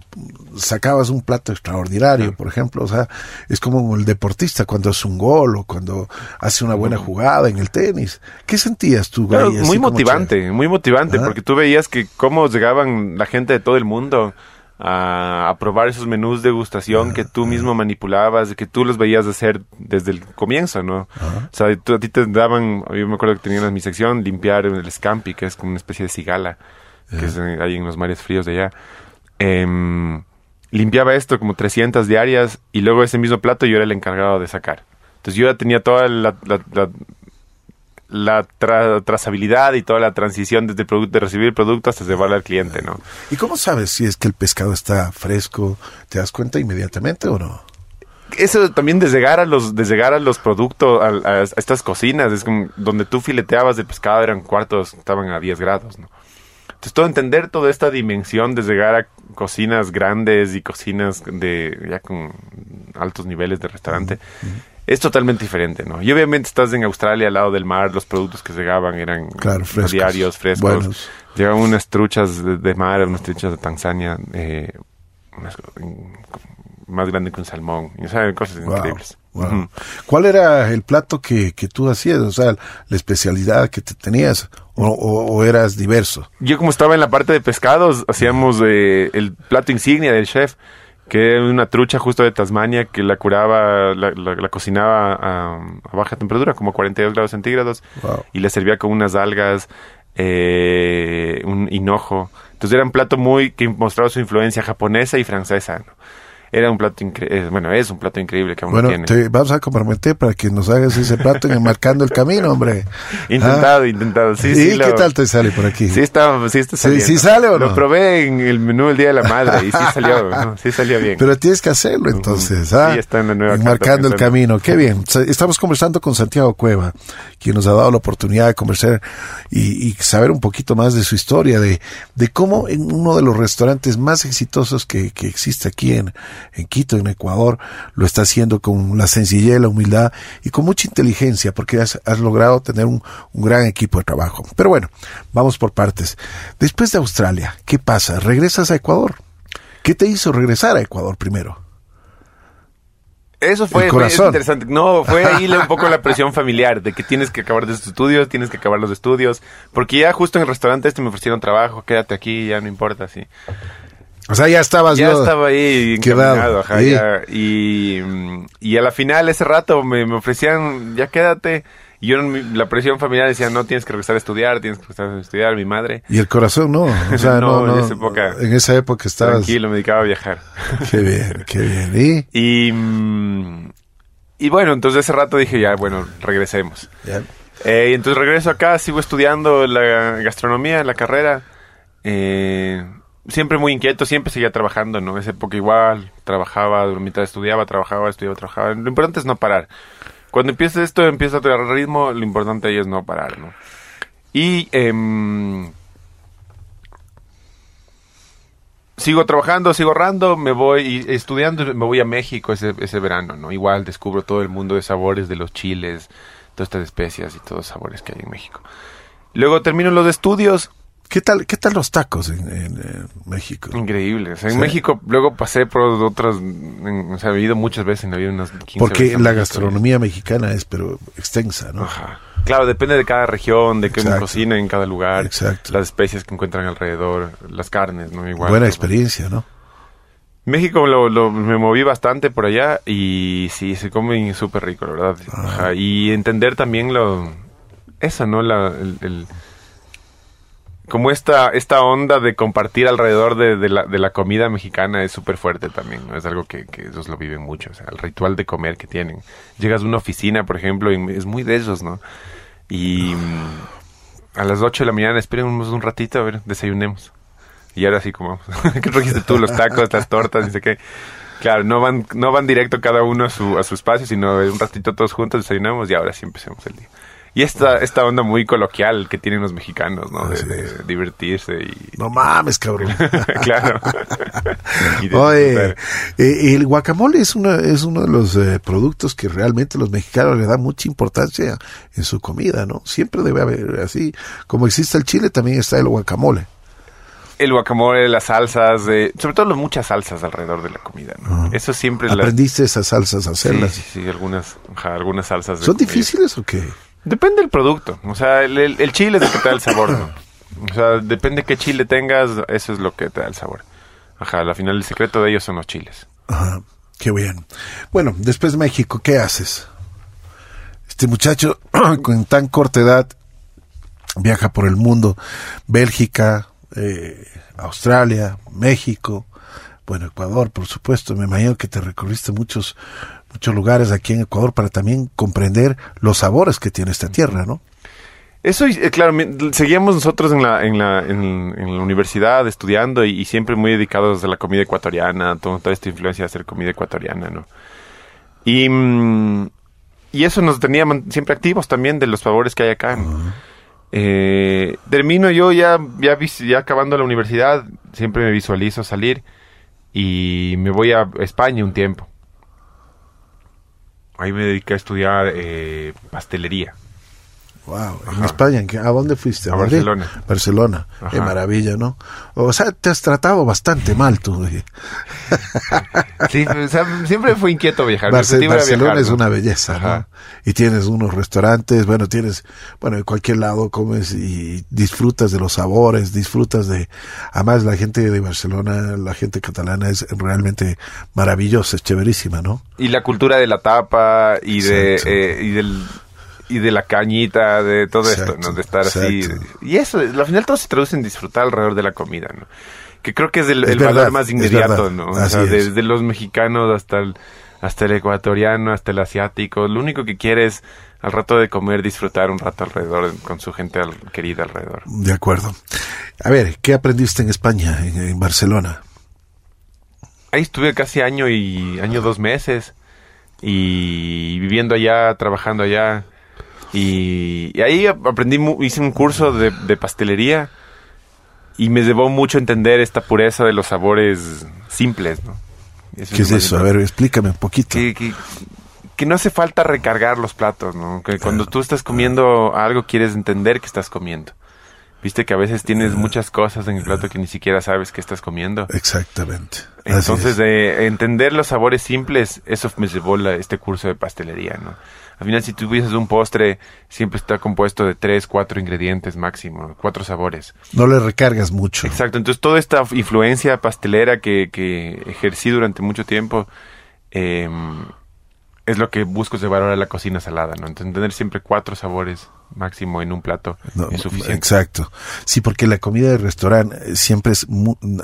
sacabas un plato extraordinario, por ejemplo? O sea, es como el deportista cuando hace un gol o cuando hace una buena jugada en el tenis. ¿Qué sentías tú, güey? Claro, muy motivante, ¿ah? Porque tú veías que cómo llegaban la gente de todo el mundo a probar esos menús de degustación que tú mismo manipulabas, que tú los veías hacer desde el comienzo, ¿no? O sea, a ti te daban, yo me acuerdo que tenían en mi sección limpiar el scampi, que es como una especie de cigala que hay en los mares fríos de allá. Limpiaba esto como 300 diarias y luego ese mismo plato yo era el encargado de sacar. Entonces yo ya tenía toda la trazabilidad y toda la transición desde de recibir el producto hasta llevarlo al cliente, ¿no? ¿Y cómo sabes si es que el pescado está fresco? ¿Te das cuenta inmediatamente o no? Eso también de llegar a los productos, a estas cocinas, es como donde tú fileteabas el pescado, eran cuartos, estaban a 10 grados, ¿no? Entonces, entender toda esta dimensión de llegar a cocinas grandes y cocinas de ya con altos niveles de restaurante, es totalmente diferente, ¿no? Y obviamente estás en Australia, al lado del mar, los productos que llegaban eran frescos, diarios, frescos. Buenos. Llegaban unas truchas de mar, unas truchas de Tanzania, más grande que un salmón. O sea, cosas increíbles. Wow. Uh-huh. ¿Cuál era el plato que tú hacías? O sea, la especialidad que te tenías, o eras diverso. Yo, como estaba en la parte de pescados, hacíamos el plato insignia del chef, que era una trucha justo de Tasmania que la curaba, la cocinaba a baja temperatura, como 42 grados centígrados, y la servía con unas algas, un hinojo. Entonces era un plato que mostraba su influencia japonesa y francesa, ¿no? Era un plato increíble, bueno, es un plato increíble que aún tiene. Te vamos a comprometer para que nos hagas ese plato en Marcando el Camino, hombre. Intentado, sí. ¿Y qué tal te sale por aquí? Sí está saliendo. ¿Sí sale o no? Lo probé en el menú el Día de la Madre y sí salió, ¿no? Sí salió bien. Pero tienes que hacerlo entonces, Sí, está en la nueva carta, Marcando el Camino, qué bien. Estamos conversando con Santiago Cueva, quien nos ha dado la oportunidad de conversar y saber un poquito más de su historia, de cómo en uno de los restaurantes más exitosos que existe aquí en Quito, en Ecuador, lo está haciendo con la sencillez, la humildad y con mucha inteligencia, porque has logrado tener un gran equipo de trabajo. Pero bueno, vamos por partes. Después de Australia, ¿qué pasa? ¿Regresas a Ecuador? ¿Qué te hizo regresar a Ecuador primero? Eso fue interesante. No, fue ahí un poco la presión familiar de que tienes que acabar los estudios, porque ya justo en el restaurante me ofrecieron trabajo, quédate aquí, ya no importa, sí. O sea, ya estaba ahí encaminado, y a la final, ese rato, me ofrecían, ya quédate, y yo la presión familiar decía, no, tienes que regresar a estudiar, mi madre. Y el corazón no, o sea, no, en esa época estabas... Tranquilo, me dedicaba a viajar. Qué bien, Y bueno, entonces ese rato dije, ya, bueno, regresemos. Y entonces regreso acá, sigo estudiando la gastronomía, la carrera, siempre muy inquieto, siempre seguía trabajando, ¿no? En esa época igual, trabajaba, mientras estudiaba, trabajaba. Lo importante es no parar. Cuando empieza esto, empieza a tener ritmo, lo importante ahí es no parar, ¿no? Y sigo trabajando, sigo ahorrando, me voy estudiando, me voy a México ese verano, ¿no? Igual descubro todo el mundo de sabores, de los chiles, todas estas especias y todos los sabores que hay en México. Luego termino los estudios. ¿Qué tal los tacos en México? Increíbles. México luego pasé por otras... he ido muchas veces, he ido unas 15 Porque veces la gastronomía mexicana es pero extensa, ¿no? Ajá. Claro, depende de cada región, de qué cocina en cada lugar. Exacto. Las especies que encuentran alrededor, las carnes, ¿no? Igual. Buena experiencia, ¿no? México me moví bastante por allá y sí, se come súper rico, la verdad. Ajá. Y entender también eso, ¿no? Como esta onda de compartir alrededor de la comida mexicana es súper fuerte también, ¿no? Es algo que ellos lo viven mucho, o sea, el ritual de comer que tienen. Llegas a una oficina, por ejemplo, y es muy de ellos, ¿no? Y a las 8 de la mañana, esperemos un ratito, a ver, desayunemos. Y ahora sí como, ¿qué trajiste tú? Los tacos, las tortas, no sé qué. Claro, no van directo cada uno a su espacio, sino un ratito todos juntos desayunamos y ahora sí empecemos el día. Y esta onda muy coloquial que tienen los mexicanos, ¿no? De divertirse y... No mames, cabrón. Claro. Oye, el guacamole es uno de los productos que realmente los mexicanos le dan mucha importancia en su comida, ¿no? Siempre debe haber así. Como existe el chile, también está el guacamole. El guacamole, las salsas, sobre todo muchas salsas alrededor de la comida, ¿no? Uh-huh. Eso siempre... ¿Aprendiste esas salsas a hacerlas? Sí, algunas salsas. ¿Son difíciles o qué? Depende del producto. O sea, el chile es lo que te da el sabor, ¿no? O sea, depende qué chile tengas, eso es lo que te da el sabor. Ajá, al final el secreto de ellos son los chiles. Ajá, qué bien. Bueno, después de México, ¿qué haces? Este muchacho con tan corta edad viaja por el mundo, Bélgica... Australia, México, bueno, Ecuador, por supuesto. Me imagino que te recorriste muchos lugares aquí en Ecuador para también comprender los sabores que tiene esta tierra, ¿no? Eso, claro, seguíamos nosotros en la universidad estudiando y siempre muy dedicados a la comida ecuatoriana, toda esta influencia de hacer comida ecuatoriana, ¿no? Y eso nos tenía siempre activos también de los sabores que hay acá, ¿no? Uh-huh. Termino yo ya acabando la universidad, siempre me visualizo salir y me voy a España un tiempo. Ahí me dediqué a estudiar pastelería. Wow. Ajá. En España, ¿a dónde fuiste? A Barcelona. Barcelona, qué maravilla, ¿no? O sea, te has tratado bastante mal tú. Sí, o sea, siempre fue inquieto viajar. Barcelona es una belleza, ¿no? Y tienes unos restaurantes, bueno, en cualquier lado comes y disfrutas de los sabores, además la gente de Barcelona, la gente catalana es realmente maravillosa, es chéverísima, ¿no? Y la cultura de la tapa y de la cañita, de todo esto, ¿no? De estar así. Y eso, al final todo se traduce en disfrutar alrededor de la comida, ¿no? Que creo que es el valor más inmediato, ¿no? O sea, desde los mexicanos hasta el ecuatoriano, hasta el asiático. Lo único que quiere es, al rato de comer, disfrutar un rato alrededor, con su gente querida alrededor. De acuerdo. A ver, ¿qué aprendiste en España, en Barcelona? Ahí estuve casi año 2 meses. Y viviendo allá, trabajando allá. Y ahí hice un curso de pastelería y me llevó mucho a entender esta pureza de los sabores simples, ¿no? ¿Qué es eso? A ver, explícame un poquito. Que no hace falta recargar los platos, ¿no? Que cuando tú estás comiendo algo quieres entender que estás comiendo. Viste que a veces tienes muchas cosas en el plato que ni siquiera sabes que estás comiendo. Exactamente. Entonces, de entender los sabores simples, eso me llevó este curso de pastelería, ¿no? Al final, si tuvieses un postre, siempre está compuesto de 3, 4 ingredientes máximo, 4 sabores. No le recargas mucho. Exacto. Entonces, toda esta influencia pastelera que ejercí durante mucho tiempo es lo que busco llevar ahora a la cocina salada, ¿no? Entonces, tener siempre 4 sabores máximo en un plato es suficiente. Exacto. Sí, porque la comida de restaurante siempre es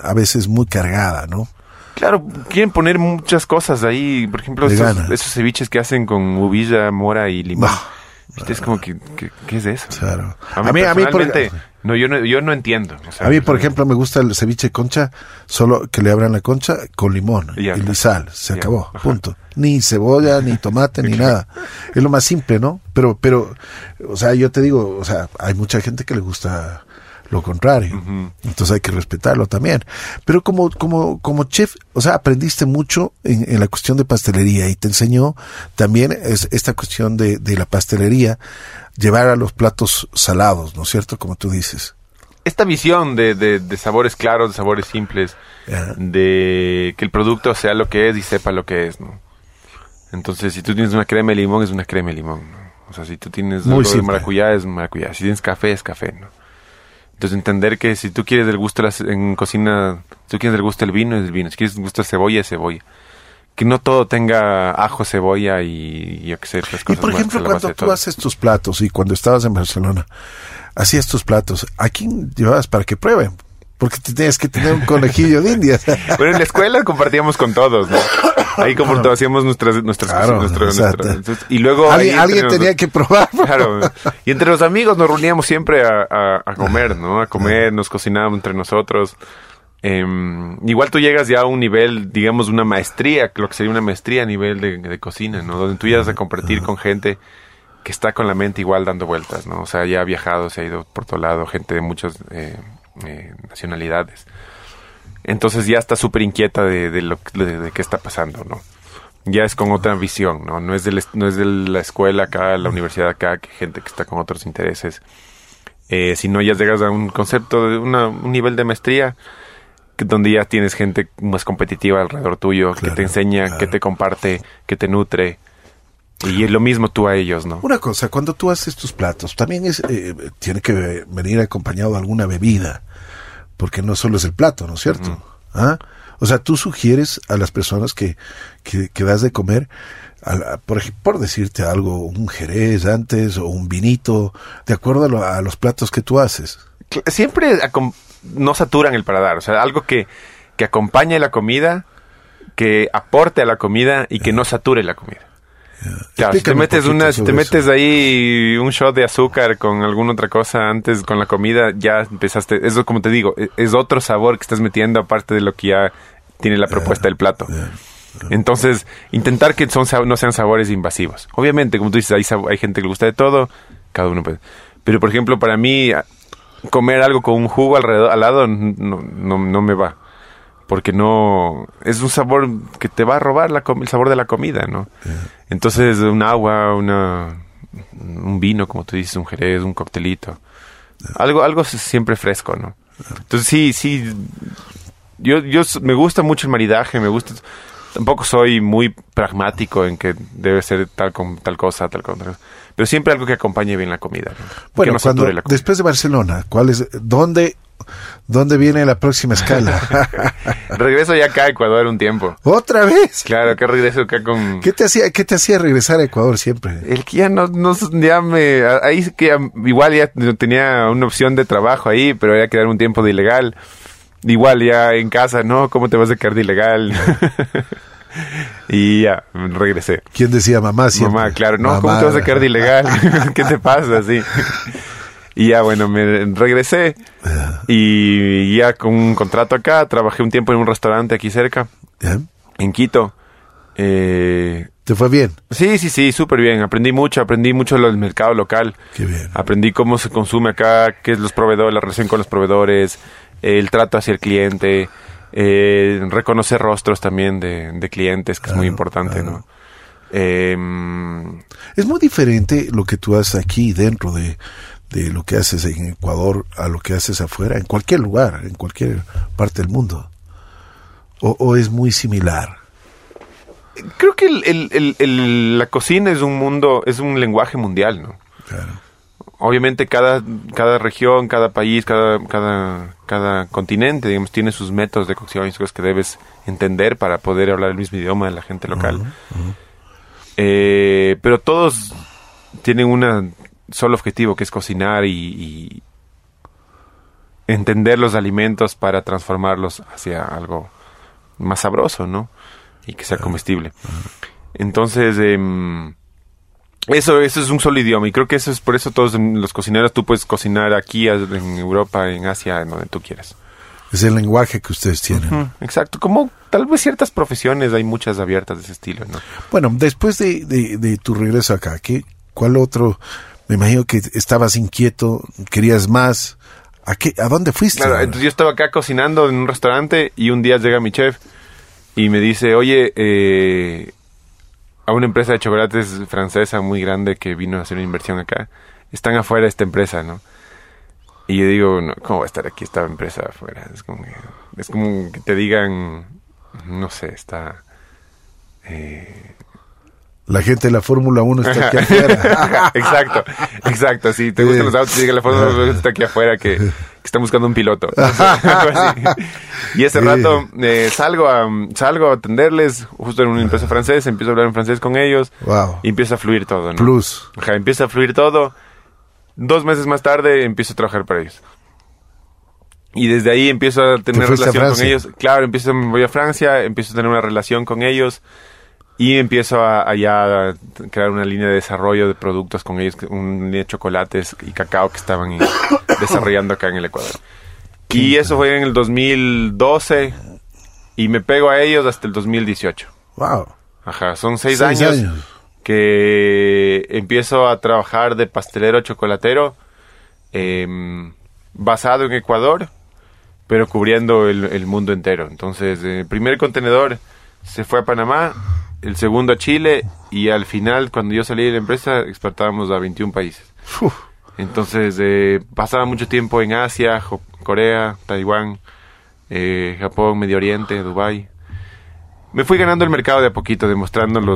a veces muy cargada, ¿no? Claro, quieren poner muchas cosas ahí. Por ejemplo, esos ceviches que hacen con uvilla, mora y limón. ¿Viste? Es como que ¿qué es eso? Claro. A mí personalmente, yo no entiendo. O sea, a mí, por ejemplo, me gusta el ceviche concha, solo que le abran la concha con limón y sal. Se acabó, punto. Ni cebolla, ni tomate, ni nada. Es lo más simple, ¿no? Pero, o sea, yo te digo, o sea, hay mucha gente que le gusta lo contrario, entonces hay que respetarlo también, pero como chef, o sea, aprendiste mucho en la cuestión de pastelería y te enseñó también esta cuestión de la pastelería, llevar a los platos salados, ¿no es cierto? Como tú dices. Esta visión de sabores claros, de sabores simples, de que el producto sea lo que es y sepa lo que es, ¿no? Entonces, si tú tienes una crema de limón, es una crema de limón, ¿no? O sea, si tú tienes algo de maracuyá, es maracuyá. Si tienes café, es café, ¿no? Entonces, entender que si tú quieres del gusto en cocina, si tú quieres del gusto el vino, es el vino. Si quieres del gusto cebolla, es cebolla. Que no todo tenga ajo, cebolla y yo qué sé, otras cosas. Y por ejemplo, cuando tú haces tus platos y cuando estabas en Barcelona, hacías tus platos, ¿a quién llevabas para que prueben? Porque tenías que tener un conejillo de indias. Bueno, en la escuela compartíamos con todos, ¿no? Ahí hacíamos nuestras cosas. Y luego alguien tenía que probar. Claro. Y entre los amigos nos reuníamos siempre a comer, ¿no? A comer, nos cocinábamos entre nosotros. Igual tú llegas ya a un nivel, digamos, una maestría, lo que sería una maestría a nivel de cocina, ¿no? Donde tú llegas a compartir con gente que está con la mente igual dando vueltas, ¿no? O sea, ya ha viajado, se ha ido por todo lado, gente de muchas nacionalidades. Entonces ya está súper inquieta de qué está pasando, ¿no? Ya es con otra visión, ¿no? No es de la escuela acá, la universidad acá, que gente que está con otros intereses. Sino ya llegas a un concepto, de un nivel de maestría, donde ya tienes gente más competitiva alrededor tuyo, claro, que te enseña, claro, que te comparte, que te nutre. Y es lo mismo tú a ellos, ¿no? Una cosa, cuando tú haces tus platos, también tiene que venir acompañado de alguna bebida, porque no solo es el plato, ¿no es cierto? Uh-huh. ¿Ah? O sea, tú sugieres a las personas que das de comer, por decirte algo, un jerez antes o un vinito, de acuerdo a los platos que tú haces. Siempre no saturan el paladar, o sea, algo que acompañe la comida, que aporte a la comida y que no sature la comida. Yeah. Claro, si te metes ahí un shot de azúcar con alguna otra cosa antes con la comida, ya empezaste, eso como te digo, es otro sabor que estás metiendo aparte de lo que ya tiene la propuesta del plato. Yeah. Entonces, intentar que no sean sabores invasivos. Obviamente, como tú dices, hay gente que le gusta de todo, cada uno puede. Pero, por ejemplo, para mí, comer algo con un jugo al lado no me va. Porque no... Es un sabor que te va a robar el sabor de la comida, ¿no? Yeah. Entonces, un agua, un vino, como tú dices, un jerez, un coctelito. Yeah. Algo siempre fresco, ¿no? Yeah. Entonces, sí. Yo me gusta mucho el maridaje, me gusta... Tampoco soy muy pragmático en que debe ser tal con tal cosa, tal con tal cosa. Pero siempre algo que acompañe bien la comida, ¿no? Bueno, no sature la comida. Después de Barcelona, ¿Dónde viene la próxima escala? Regreso ya acá a Ecuador un tiempo. ¿Otra vez? Claro, que regreso acá con... ¿Qué te hacía regresar a Ecuador siempre? El que ya igual ya tenía una opción de trabajo ahí, pero había que dar un tiempo de ilegal. Igual ya en casa, ¿no? ¿Cómo te vas a quedar de ilegal? Y ya, regresé. ¿Quién decía mamá siempre? Mamá, claro. No, mamá. ¿Cómo te vas a quedar de ilegal? ¿Qué te pasa? Sí. Y ya, bueno, me regresé y ya con un contrato acá, trabajé un tiempo en un restaurante aquí cerca, en Quito. ¿Te fue bien? Sí, súper bien. Aprendí mucho del mercado local. Qué bien. Aprendí cómo se consume acá, qué es los proveedores, la relación con los proveedores, el trato hacia el cliente, reconocer rostros también de clientes, que claro, es muy importante, claro, ¿no? Es muy diferente lo que tú haces aquí dentro de lo que haces en Ecuador a lo que haces afuera, en cualquier lugar, en cualquier parte del mundo, o es muy similar. Creo que la cocina es un mundo, es un lenguaje mundial, ¿no? Claro. Obviamente cada región, cada país, cada continente, digamos, tiene sus métodos de cocción y cosas que debes entender para poder hablar el mismo idioma de la gente local. Uh-huh. Pero todos tienen un solo objetivo, que es cocinar y entender los alimentos para transformarlos hacia algo más sabroso, ¿no? Y que sea comestible. Entonces, eso es un solo idioma. Y creo que eso es por eso todos los cocineros, tú puedes cocinar aquí, en Europa, en Asia, en donde tú quieras. Es el lenguaje que ustedes tienen. Uh-huh, exacto. Como tal vez ciertas profesiones, hay muchas abiertas de ese estilo, ¿no? Bueno, después de tu regreso acá, ¿cuál otro? Me imagino que estabas inquieto, querías más. ¿A dónde fuiste? Claro, entonces yo estaba acá cocinando en un restaurante y un día llega mi chef y me dice, oye, a una empresa de chocolates francesa muy grande que vino a hacer una inversión acá, están afuera de esta empresa, ¿no? Y yo digo, no, ¿cómo va a estar aquí esta empresa afuera? Es como que te digan, no sé, está... La gente de la Fórmula 1 está aquí afuera. Exacto. Si te gustan los autos, te digan la Fórmula 1 está aquí afuera, que están buscando un piloto. Y ese rato salgo a atenderles justo en una empresa francesa, empiezo a hablar en francés con ellos. Wow. Y empieza a fluir todo, ¿no? Plus. Ajá, empieza a fluir todo. 2 meses más tarde empiezo a trabajar para ellos. Y desde ahí empiezo a tener relación con ellos. Claro, voy a Francia, empiezo a tener una relación con ellos y empiezo a crear una línea de desarrollo de productos con ellos, una línea de chocolates y cacao que estaban desarrollando acá en el Ecuador. Y eso fue en el 2012 y me pego a ellos hasta el 2018. Wow. Ajá, son 6 años. que empiezo a trabajar de pastelero chocolatero, basado en Ecuador, pero cubriendo el mundo entero. Entonces, el primer contenedor se fue a Panamá, el segundo a Chile, y al final, cuando yo salí de la empresa, exportábamos a 21 países. Uf. Entonces, pasaba mucho tiempo en Asia, Corea, Taiwán, Japón, Medio Oriente, Dubái. Me fui ganando el mercado de a poquito, demostrando el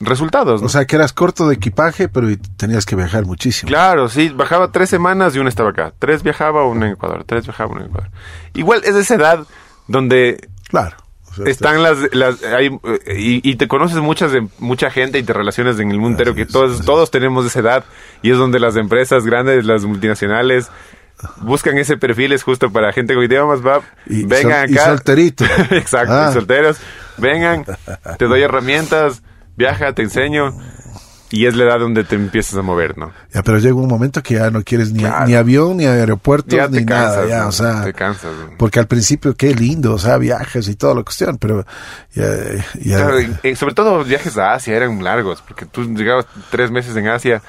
resultados, ¿no? O sea, que eras corto de equipaje, pero tenías que viajar muchísimo. Claro, sí, bajaba 3 semanas y una estaba acá. 3 viajaba, una en Ecuador, 3 viajaba, una en Ecuador. Igual es de esa edad donde... Claro. O sea, están y te conoces mucha gente y te relacionas en el mundo entero, que todos tenemos esa edad, y es donde las empresas grandes, las multinacionales... buscan ese perfil, es justo para gente con idiomas, vengan acá. Y solteritos. Exacto, y solteros. Vengan, te doy herramientas, viaja, te enseño. Y es la edad donde te empiezas a mover, ¿no? Ya, pero llega un momento que ya no quieres ni avión, ni aeropuertos, ya ni cansas, nada. Ya, ¿no? O sea, te cansas. ¿No? Porque al principio, qué lindo, o sea, viajes y toda la cuestión, pero ya... Claro, sobre todo los viajes a Asia eran largos, porque tú llegabas 3 meses en Asia...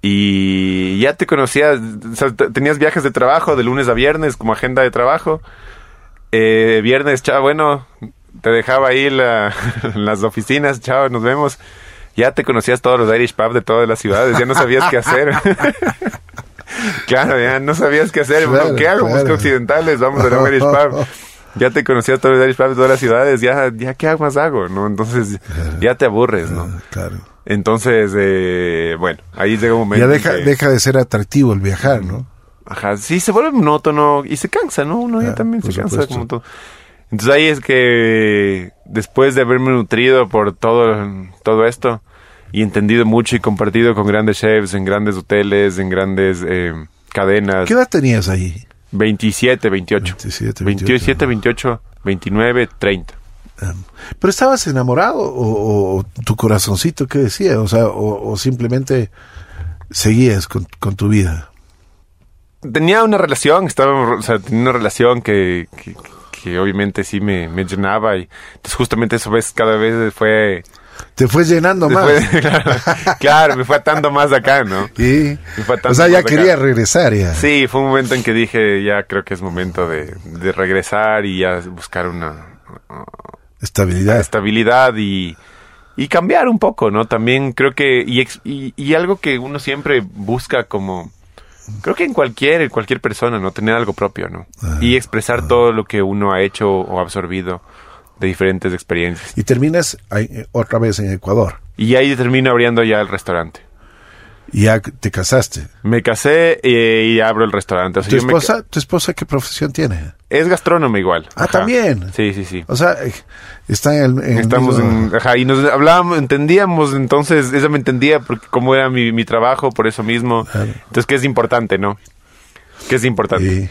Y ya te conocías, o sea, tenías viajes de trabajo de lunes a viernes como agenda de trabajo. Viernes, chao, bueno, te dejaba ahí las oficinas, chao, nos vemos. Ya te conocías todos los Irish pub de todas las ciudades, ya no sabías qué hacer. Claro, ya no sabías qué hacer. Bueno, ¿qué hago? Busco occidentales, vamos a un Irish pub. Ya te conocías todos los Irish pub de todas las ciudades, ya ¿qué más hago? ¿No? Entonces ya te aburres, ¿no? Claro. Entonces, bueno, ahí llega un momento... Ya deja de ser atractivo el viajar, ¿no? Ajá, sí, se vuelve monótono y se cansa, ¿no? Uno ya también se cansa como todo. Entonces ahí es que después de haberme nutrido por todo esto y entendido mucho y compartido con grandes chefs en grandes hoteles, en grandes cadenas... ¿Qué edad tenías ahí? 27, 28. 27, 28, 29, 30. ¿Pero estabas enamorado o tu corazoncito qué decía? O sea, o simplemente seguías con tu vida. Tenía una relación, tenía una relación que obviamente sí me llenaba, y entonces justamente eso ves, cada vez fue... Te fue llenando más. Claro, me fue atando más acá, ¿no? Sí. O sea, ya quería regresar ya. Sí, fue un momento en que dije, ya creo que es momento de regresar y ya buscar una... Estabilidad y cambiar un poco, ¿no? También creo que... Y algo que uno siempre busca como... Creo que en cualquier persona, ¿no? Tener algo propio, ¿no? Y expresar todo lo que uno ha hecho o absorbido de diferentes experiencias. Y terminas otra vez en Ecuador. Y ahí termino abriendo ya el restaurante. ¿Y ya te casaste? Me casé y abro el restaurante. O sea, ¿Tu esposa qué profesión tiene? Es gastrónoma igual. Ah, ajá. ¿También? Sí. O sea, está en estamos mismo... Ajá, y nos hablábamos, entendíamos, entonces, ella me entendía porque cómo era mi trabajo, por eso mismo. Claro. Entonces, ¿qué es importante, no? ¿Qué es importante?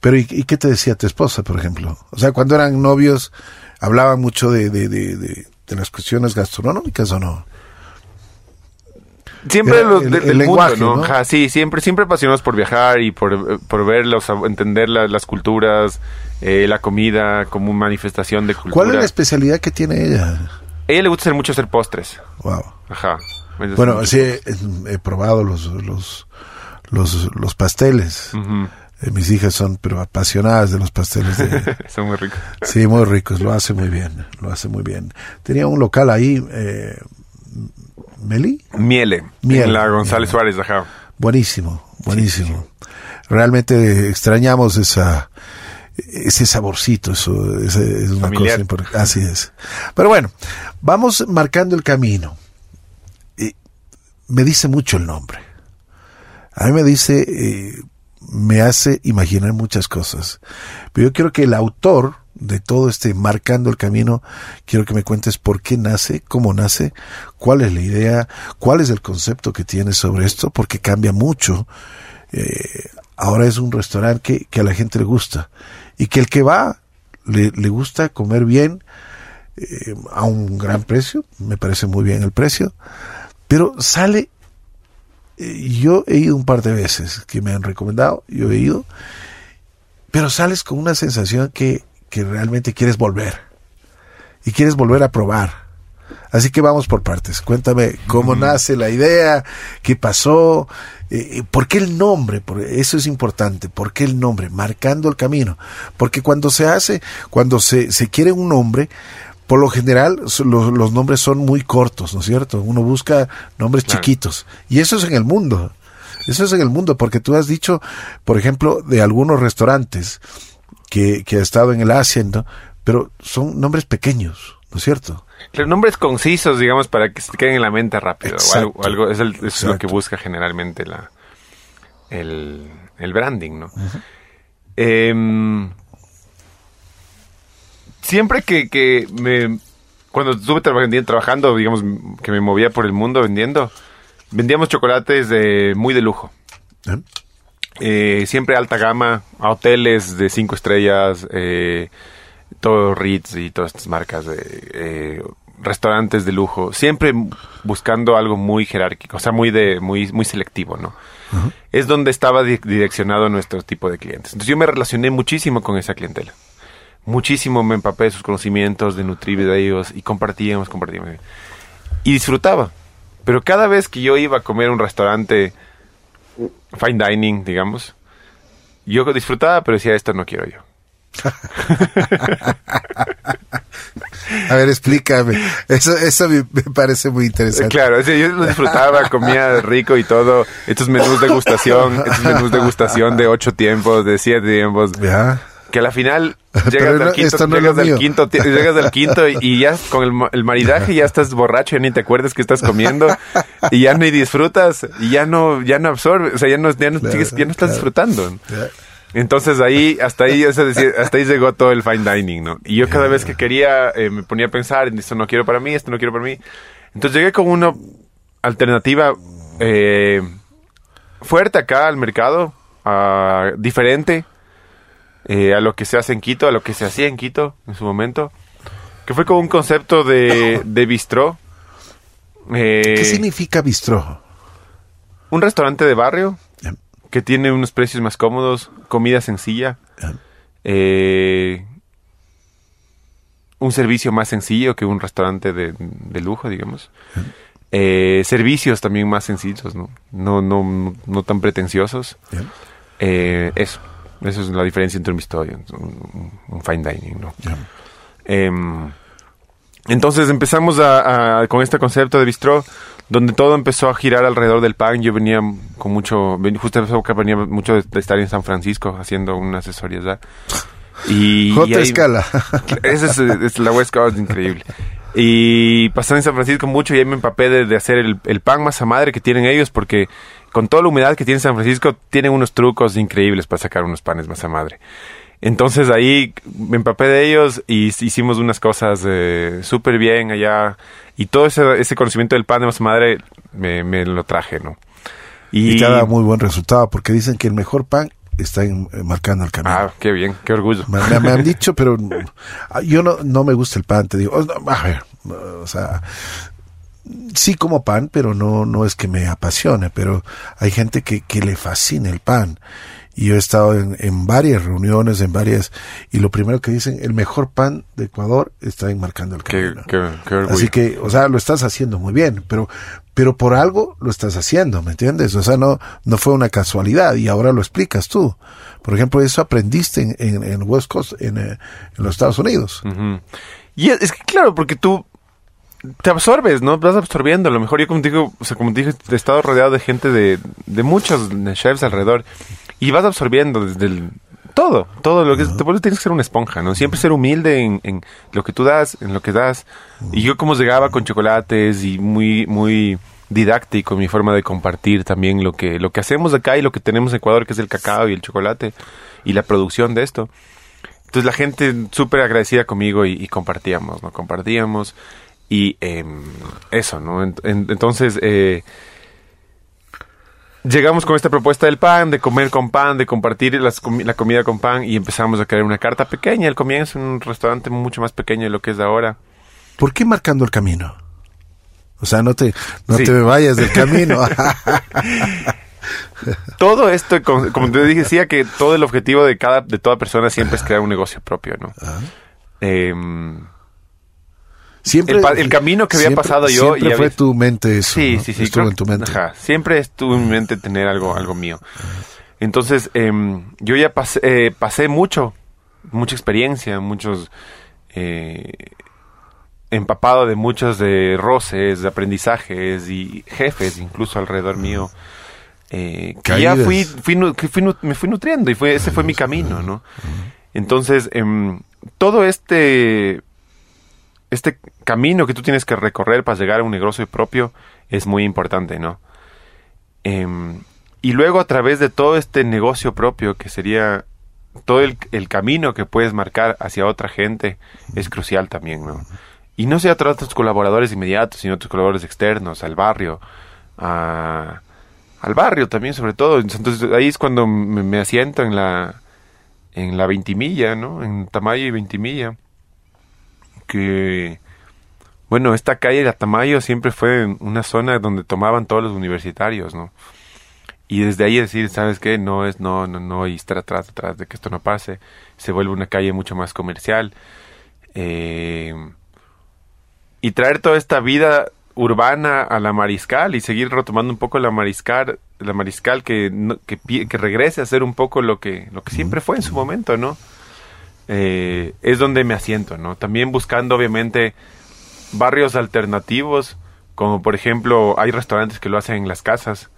Pero, ¿y qué te decía tu esposa, por ejemplo? O sea, cuando eran novios, ¿hablaban mucho de las cuestiones gastronómicas o no? Siempre el lenguaje, mundo, ¿no? Ja, sí, siempre apasionados por viajar y por verlos, entender las culturas, la comida como manifestación de cultura. ¿Cuál es la especialidad que tiene ella? A ella le gusta hacer postres. Wow. Ajá. Bueno, sí, he probado los pasteles. Uh-huh. Mis hijas son pero apasionadas de los pasteles. Son muy ricos. Sí, muy ricos. Lo hace muy bien. Tenía un local ahí... Miele, en la González Suárez, ajá. Buenísimo. Sí. Realmente extrañamos ese saborcito, eso es una familiar. Cosa importante. Así es. Pero bueno, vamos marcando el camino. Me dice mucho el nombre. A mí me dice, me hace imaginar muchas cosas. Pero yo quiero que el autor de todo este marcando el camino, quiero que me cuentes por qué nace, cómo nace, cuál es la idea, cuál es el concepto que tienes sobre esto, porque cambia mucho. Ahora es un restaurante que a la gente le gusta y que el que va le gusta comer bien, a un gran precio, me parece muy bien el precio, pero sale, yo he ido un par de veces que me han recomendado, pero sales con una sensación que realmente quieres volver, y quieres volver a probar. Así que vamos por partes. Cuéntame cómo nace la idea, qué pasó, por qué el nombre, eso es importante, por qué el nombre, Marcando el Camino. Porque cuando se hace, cuando se quiere un nombre, por lo general los nombres son muy cortos, ¿no es cierto? Uno busca nombres chiquitos, y eso es en el mundo. Eso es en el mundo, porque tú has dicho, por ejemplo, de algunos restaurantes que ha estado en el Asia, ¿no? Pero son nombres pequeños, ¿no es cierto? Los nombres concisos, digamos, para que se te queden en la mente rápido. Exacto, o algo es lo que busca generalmente el branding, ¿no? Uh-huh. Siempre cuando estuve trabajando, digamos, que me movía por el mundo vendiendo... Vendíamos chocolates muy de lujo. ¿Eh? Siempre alta gama, a hoteles de 5 estrellas, todo Ritz y todas estas marcas, restaurantes de lujo. Siempre buscando algo muy jerárquico, o sea, muy selectivo, ¿no? Uh-huh. Es donde estaba direccionado nuestro tipo de clientes. Entonces yo me relacioné muchísimo con esa clientela. Muchísimo me empapé de sus conocimientos, de nutrir de ellos, y compartíamos. Y disfrutaba. Pero cada vez que yo iba a comer a un restaurante fine dining, digamos, yo disfrutaba, pero decía, esto no quiero yo. A ver, explícame. Eso me parece muy interesante. Claro, o sea, yo lo disfrutaba, comía rico y todo. Estos menús degustación de 8 tiempos, de 7 tiempos. Ya. Que a la final llegas al quinto y ya con el maridaje ya estás borracho, ya ni te acuerdas que estás comiendo y ya ni disfrutas y ya no absorbes, o sea, ya no estás disfrutando. Claro. Entonces hasta ahí llegó todo el fine dining, ¿no? Y yo cada vez que quería me ponía a pensar, esto no quiero para mí. Entonces llegué con una alternativa fuerte acá al mercado, diferente. A lo que se hace en Quito, a lo que se hacía en Quito en su momento, que fue con un concepto de bistró. ¿Qué significa bistró? Un restaurante de barrio que tiene unos precios más cómodos, comida sencilla, un servicio más sencillo que un restaurante de lujo, digamos. Servicios también más sencillos, ¿no? No tan pretenciosos. Eso. Esa es la diferencia entre un bistró y un fine dining, ¿no? Yeah. Entonces empezamos con este concepto de bistró, donde todo empezó a girar alrededor del pan. Yo venía con mucho... Justo en esa época venía mucho de estar en San Francisco haciendo una asesoría allá. Otra escala. Esa es la West Coast, increíble. Y pasaba en San Francisco mucho y ahí me empapé de hacer el pan masa madre que tienen ellos, porque... Con toda la humedad que tiene San Francisco, tienen unos trucos increíbles para sacar unos panes masa madre. Entonces ahí me empapé de ellos y hicimos unas cosas súper bien allá. Y todo ese conocimiento del pan de masa madre me lo traje, ¿no? Y te da muy buen resultado, porque dicen que el mejor pan está Marcando el Camino. Ah, qué bien, qué orgullo. Me han dicho, pero yo no me gusta el pan, te digo. A ver, o sea... Sí como pan, pero no es que me apasione, pero hay gente que le fascina el pan. Y yo he estado en varias reuniones, y lo primero que dicen, el mejor pan de Ecuador está en Marcando el Camino. Qué orgullo. Así que, o sea, lo estás haciendo muy bien, pero por algo lo estás haciendo, ¿me entiendes? O sea, no fue una casualidad y ahora lo explicas tú. Por ejemplo, eso aprendiste en West Coast, en los Estados Unidos. Uh-huh. Y es que claro, porque tú te absorbes, ¿no? Vas absorbiendo. A lo mejor yo como te digo, he estado rodeado de gente de muchos chefs alrededor. Y vas absorbiendo desde todo lo que es. Por eso tienes que ser una esponja, ¿no? Siempre ser humilde en lo que tú das, en lo que das. Y yo como llegaba con chocolates y muy, muy didáctico mi forma de compartir también lo que hacemos acá y lo que tenemos en Ecuador, que es el cacao y el chocolate y la producción de esto. Entonces la gente súper agradecida conmigo y compartíamos, ¿no? Y eso, ¿no? Entonces, llegamos con esta propuesta del pan, de comer con pan, de compartir la comida con pan, y empezamos a crear una carta pequeña. Al comienzo, un restaurante mucho más pequeño de lo que es ahora. ¿Por qué Marcando el Camino? O sea, no te vayas del camino. Todo esto, como te dije, decía que todo el objetivo de toda persona siempre es crear un negocio propio, ¿no? El camino que había pasado yo... Siempre fue tu mente eso. Sí, ¿no? Sí, sí. Estuvo en tu mente. Ajá, siempre estuvo en mi mente tener algo mío. Entonces, yo ya pasé mucha experiencia, muchos... empapado de muchos de roces, de aprendizajes y jefes incluso alrededor mío. Que ya me fui nutriendo y ese fue mi camino, ¿no? Entonces, todo este camino que tú tienes que recorrer para llegar a un negocio propio es muy importante, ¿no? Y luego a través de todo este negocio propio, que sería todo el camino que puedes marcar hacia otra gente, es crucial también, ¿no? Y no sea a tus colaboradores inmediatos, sino a tus colaboradores externos, al barrio, al barrio también, sobre todo. Entonces, ahí es cuando me asiento en la Veintimilla, ¿no? En Tamayo y Veintimilla. Que, bueno, esta calle de Tamayo siempre fue una zona donde tomaban todos los universitarios, ¿no? Y desde ahí decir, ¿sabes qué? No, y estar atrás de que esto no pase. Se vuelve una calle mucho más comercial. Y traer toda esta vida urbana a la Mariscal y seguir retomando un poco la Mariscal que regrese a ser un poco lo que siempre fue en su momento, ¿no? Es donde me asiento, ¿no? También buscando, obviamente, barrios alternativos, como por ejemplo, hay restaurantes que lo hacen en las casas,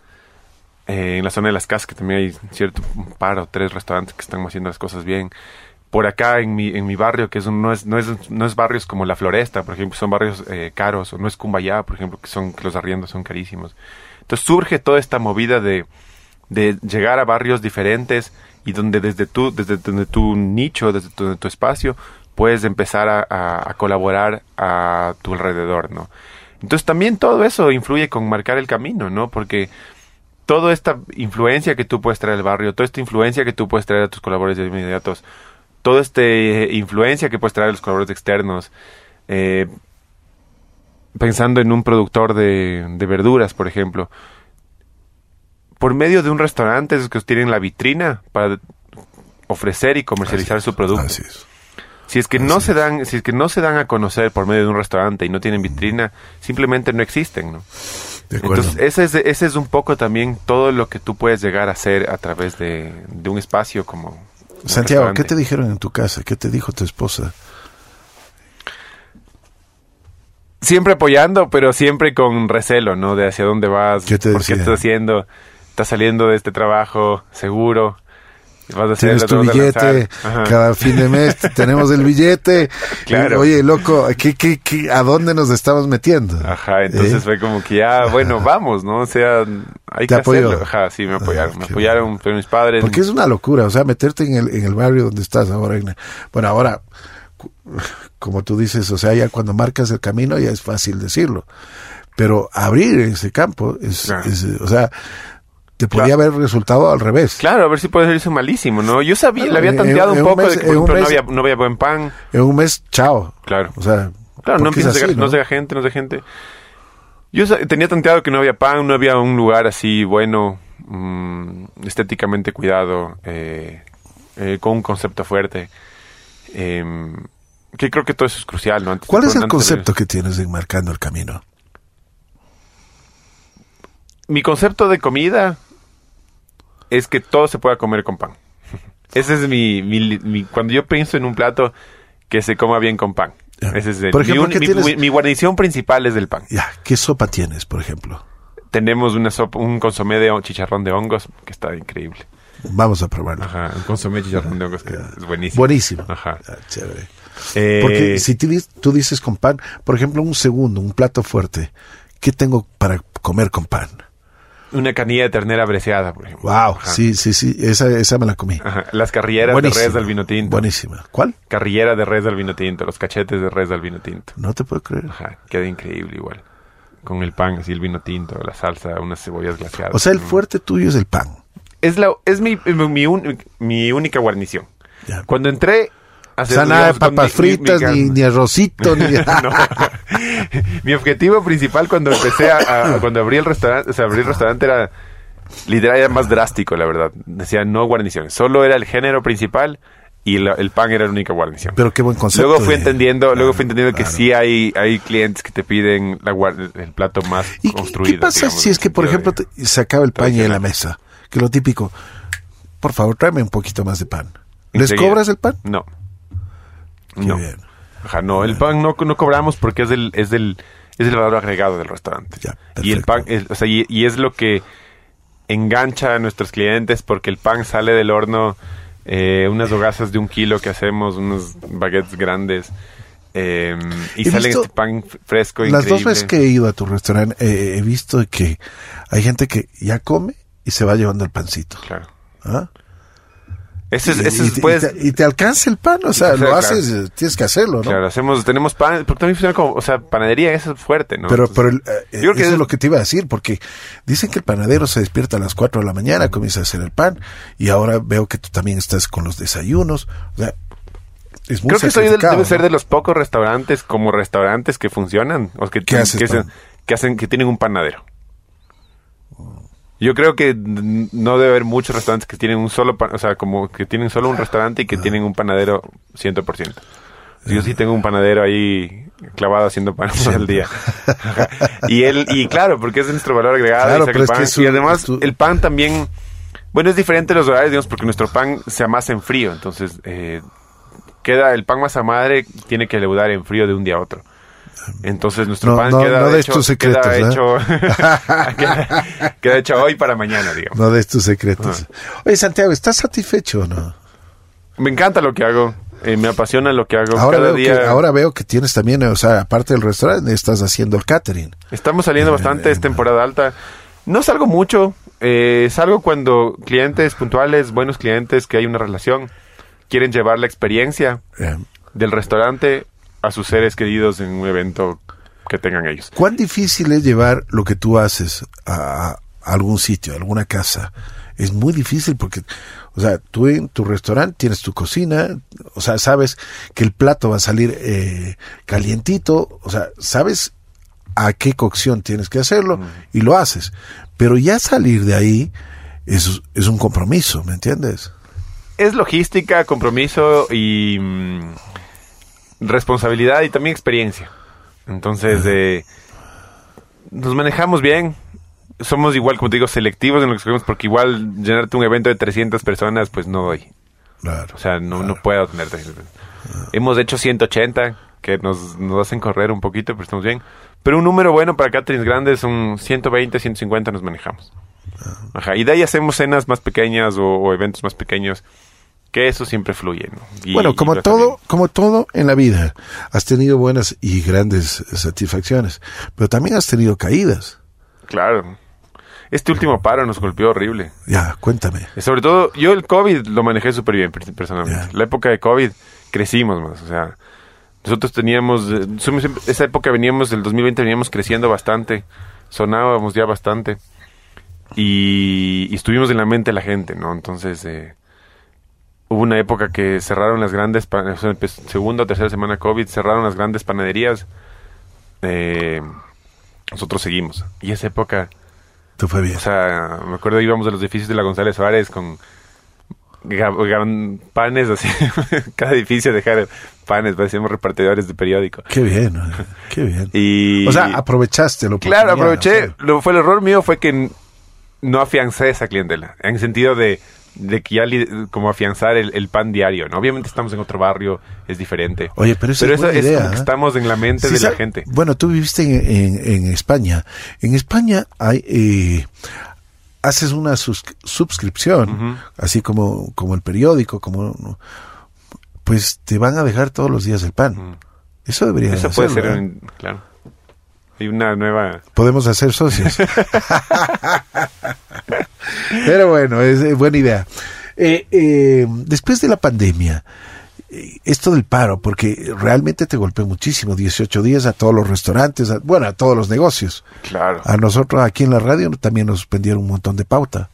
en la zona de las casas, que también hay un par o tres restaurantes que están haciendo las cosas bien. Por acá en mi barrio, que no es barrios como La Floresta, por ejemplo, son barrios caros, o no es Cumbayá, por ejemplo, que los arriendos son carísimos. Entonces surge toda esta movida de llegar a barrios diferentes y donde desde tu nicho, desde tu espacio, puedes empezar a colaborar a tu alrededor, ¿no? Entonces también todo eso influye con marcar el camino, ¿no? Porque toda esta influencia que tú puedes traer al barrio, toda esta influencia que tú puedes traer a tus colaboradores inmediatos, toda esta influencia que puedes traer a los colaboradores externos, pensando en un productor de verduras, por ejemplo, por medio de un restaurante, esos que tienen la vitrina para ofrecer y comercializar su producto. Así es. Si es que no se dan a conocer por medio de un restaurante y no tienen vitrina, simplemente no existen, ¿no? De acuerdo. Entonces, ese es un poco también todo lo que tú puedes llegar a hacer a través de un espacio como... Santiago, ¿qué te dijeron en tu casa? ¿Qué te dijo tu esposa? Siempre apoyando, pero siempre con recelo, ¿no? De hacia dónde vas, ¿qué te decía? ¿Qué estás haciendo? ¿Estás saliendo de este trabajo seguro? Vas a hacer, tienes tu billete, cada fin de mes tenemos el billete. Claro. Oye, loco, ¿a dónde nos estamos metiendo? Ajá, entonces fue como que ya, bueno, vamos, ¿no? O sea, hay que hacerlo. Ajá, sí, me apoyaron bueno. Mis padres. Porque es una locura, o sea, meterte en el barrio donde estás ahora. Bueno, ahora, como tú dices, o sea, ya cuando marcas el camino ya es fácil decirlo. Pero abrir ese campo es o sea... Te podía haber resultado al revés. Claro, a ver si puede irse malísimo, ¿no? Yo sabía, le había tanteado un poco, de que no había buen pan. En un mes, chao. Claro. O sea, claro, no empieza a llegar, ¿no? No llega gente. Yo tenía tanteado que no había pan, no había un lugar así bueno, estéticamente cuidado, con un concepto fuerte. Que creo que todo eso es crucial, ¿no? ¿Cuál es el concepto que tienes en Marcando el Camino? Mi concepto de comida... es que todo se pueda comer con pan. Ese es mi cuando yo pienso en un plato, que se coma bien con pan. Ese es mi guarnición principal es del pan. Ya, ¿qué sopa tienes, por ejemplo? Tenemos una sopa, un consomé de chicharrón de hongos que está increíble. Vamos a probarlo. Ajá, un consomé de chicharrón de hongos que es buenísimo. Buenísimo. Ajá. Ya, chévere. Porque si tú dices con pan, por ejemplo, un plato fuerte, ¿qué tengo para comer con pan? Una canilla de ternera breseada, por ejemplo. Wow, ajá. Sí, esa me la comí. Ajá. Las carrilleras de res del vino tinto. Buenísima. ¿Cuál? Carrillera de res del vino tinto, los cachetes de res del vino tinto. No te puedo creer. Ajá, queda increíble igual. Con el pan, así el vino tinto, la salsa, unas cebollas glaseadas. O sea, el fuerte tuyo es el pan. Es mi única guarnición. Ya. Cuando entré... nada de papas fritas, ni arrocito, ni... No. Mi objetivo principal cuando empecé cuando abrí el restaurante, era literal, era más drástico, la verdad. Decía, no guarniciones. Solo era el género principal y el pan era la única guarnición. Pero qué buen concepto. Luego fui entendiendo, que sí hay clientes que te piden el plato más construido. ¿Qué pasa si es que, por ejemplo, se acaba el pan y en la mesa? Que lo típico, por favor, tráeme un poquito más de pan. ¿Les cobras el pan? No. Qué no. Bien. Ajá, no, el pan no cobramos porque es el valor agregado del restaurante. Ya, y el pan, y es lo que engancha a nuestros clientes, porque el pan sale del horno, unas hogazas de 1 kilo que hacemos, unos baguettes grandes, y sale este pan fresco, increíble. Las 2 veces que he ido a tu restaurante, he visto que hay gente que ya come y se va llevando el pancito. Claro. ¿Ah? Te alcanza el pan, o sea, lo haces, claro. Tienes que hacerlo, ¿no? Claro, tenemos pan, porque también funciona como, o sea, panadería, eso es fuerte, ¿no? Pero yo creo que eso es lo que te iba a decir, porque dicen que el panadero se despierta a las 4 de la mañana, comienza a hacer el pan, y ahora veo que tú también estás con los desayunos, o sea, es muy sacrificado. Creo que debe ser de los pocos restaurantes, como restaurantes que funcionan, o que tienen un panadero. Yo creo que no debe haber muchos restaurantes que tienen un solo pan, o sea, como que tienen solo un restaurante y que tienen un panadero 100%. Yo sí tengo un panadero ahí clavado haciendo pan todo el día. Y claro, porque es nuestro valor agregado. Claro, pero es que y además el pan también, bueno, es diferente los horarios, digamos, porque nuestro pan se amasa en frío. Entonces, queda el pan masa madre, tiene que leudar en frío de un día a otro. Entonces nuestro pan queda hecho hoy para mañana, digamos. No des tus secretos. Oye, Santiago, ¿estás satisfecho o no? Me encanta lo que hago, me apasiona lo que hago. Ahora veo que tienes también, o sea, aparte del restaurante, estás haciendo el catering. Estamos saliendo bastante, es temporada alta. No salgo mucho, salgo cuando clientes puntuales, buenos clientes, que hay una relación, quieren llevar la experiencia del restaurante a sus seres queridos en un evento que tengan ellos. ¿Cuán difícil es llevar lo que tú haces a algún sitio, a alguna casa? Es muy difícil porque, o sea, tú en tu restaurante tienes tu cocina, o sea, sabes que el plato va a salir calientito, o sea, sabes a qué cocción tienes que hacerlo y lo haces. Pero ya salir de ahí es un compromiso, ¿me entiendes? Es logística, compromiso y responsabilidad y también experiencia. Entonces, nos manejamos bien. Somos igual, como te digo, selectivos en lo que escogemos, porque igual llenarte un evento de 300 personas, pues no doy. Claro, o sea, no puedo tener 300. Claro. Hemos hecho 180, que nos hacen correr un poquito, pero estamos bien. Pero un número bueno para caterings grandes son 120, 150 nos manejamos. Claro. Ajá. Y de ahí hacemos cenas más pequeñas o eventos más pequeños. Que eso siempre fluye, ¿no? Bueno, como todo en la vida, has tenido buenas y grandes satisfacciones, pero también has tenido caídas. Claro. Este último paro nos golpeó horrible. Ya, cuéntame. Sobre todo, yo el COVID lo manejé súper bien, personalmente. Ya. La época de COVID crecimos más, o sea, nosotros teníamos, esa época veníamos, del 2020 veníamos creciendo bastante, sonábamos ya bastante, y estuvimos en la mente de la gente, ¿no? Entonces, hubo una época que cerraron las grandes, segunda o tercera semana COVID, cerraron las grandes panaderías. Nosotros seguimos. Y esa época, tú fue bien. O sea, me acuerdo íbamos a los edificios de la González Suárez con panes, así. Cada edificio dejar panes, parecíamos repartidores de periódico. Qué bien, ¿no? Qué bien. O sea, aprovechaste lo que. Claro, aproveché. O sea, el error mío fue que no afiancé esa clientela. En sentido de que ya como afianzar el pan diario, ¿no? Obviamente estamos en otro barrio, es diferente. Oye, pero esa es como que estamos en la mente de la gente. Bueno, tú viviste en España. En España hay haces una suscripción, así como el periódico, como pues te van a dejar todos los días el pan. Eso debería ser. Eso puede ser, claro. Hay una nueva. Podemos hacer socios. Pero bueno, es buena idea. Después de la pandemia, esto del paro, porque realmente te golpeó muchísimo, 18 días a todos los restaurantes, a todos los negocios. Claro. A nosotros aquí en la radio también nos suspendieron un montón de pauta.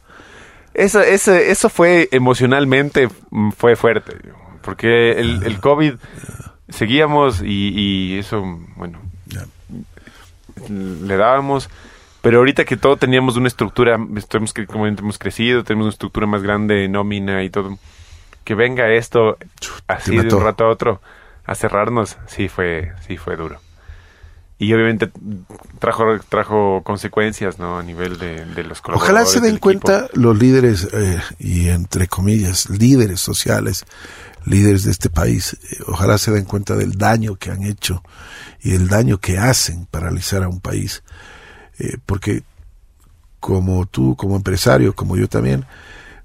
Eso fue emocionalmente fue fuerte, porque el COVID seguíamos y eso, bueno, le dábamos. Pero ahorita que todo teníamos una estructura, como hemos crecido, tenemos una estructura más grande, nómina y todo, que venga esto así de un rato a otro a cerrarnos, sí fue duro. Y obviamente trajo consecuencias, ¿no? A nivel de los colaboradores. Ojalá se den cuenta los líderes, y entre comillas, líderes sociales, líderes de este país, ojalá se den cuenta del daño que han hecho y el daño que hacen paralizar a un país. Porque como tú, como empresario, como yo también,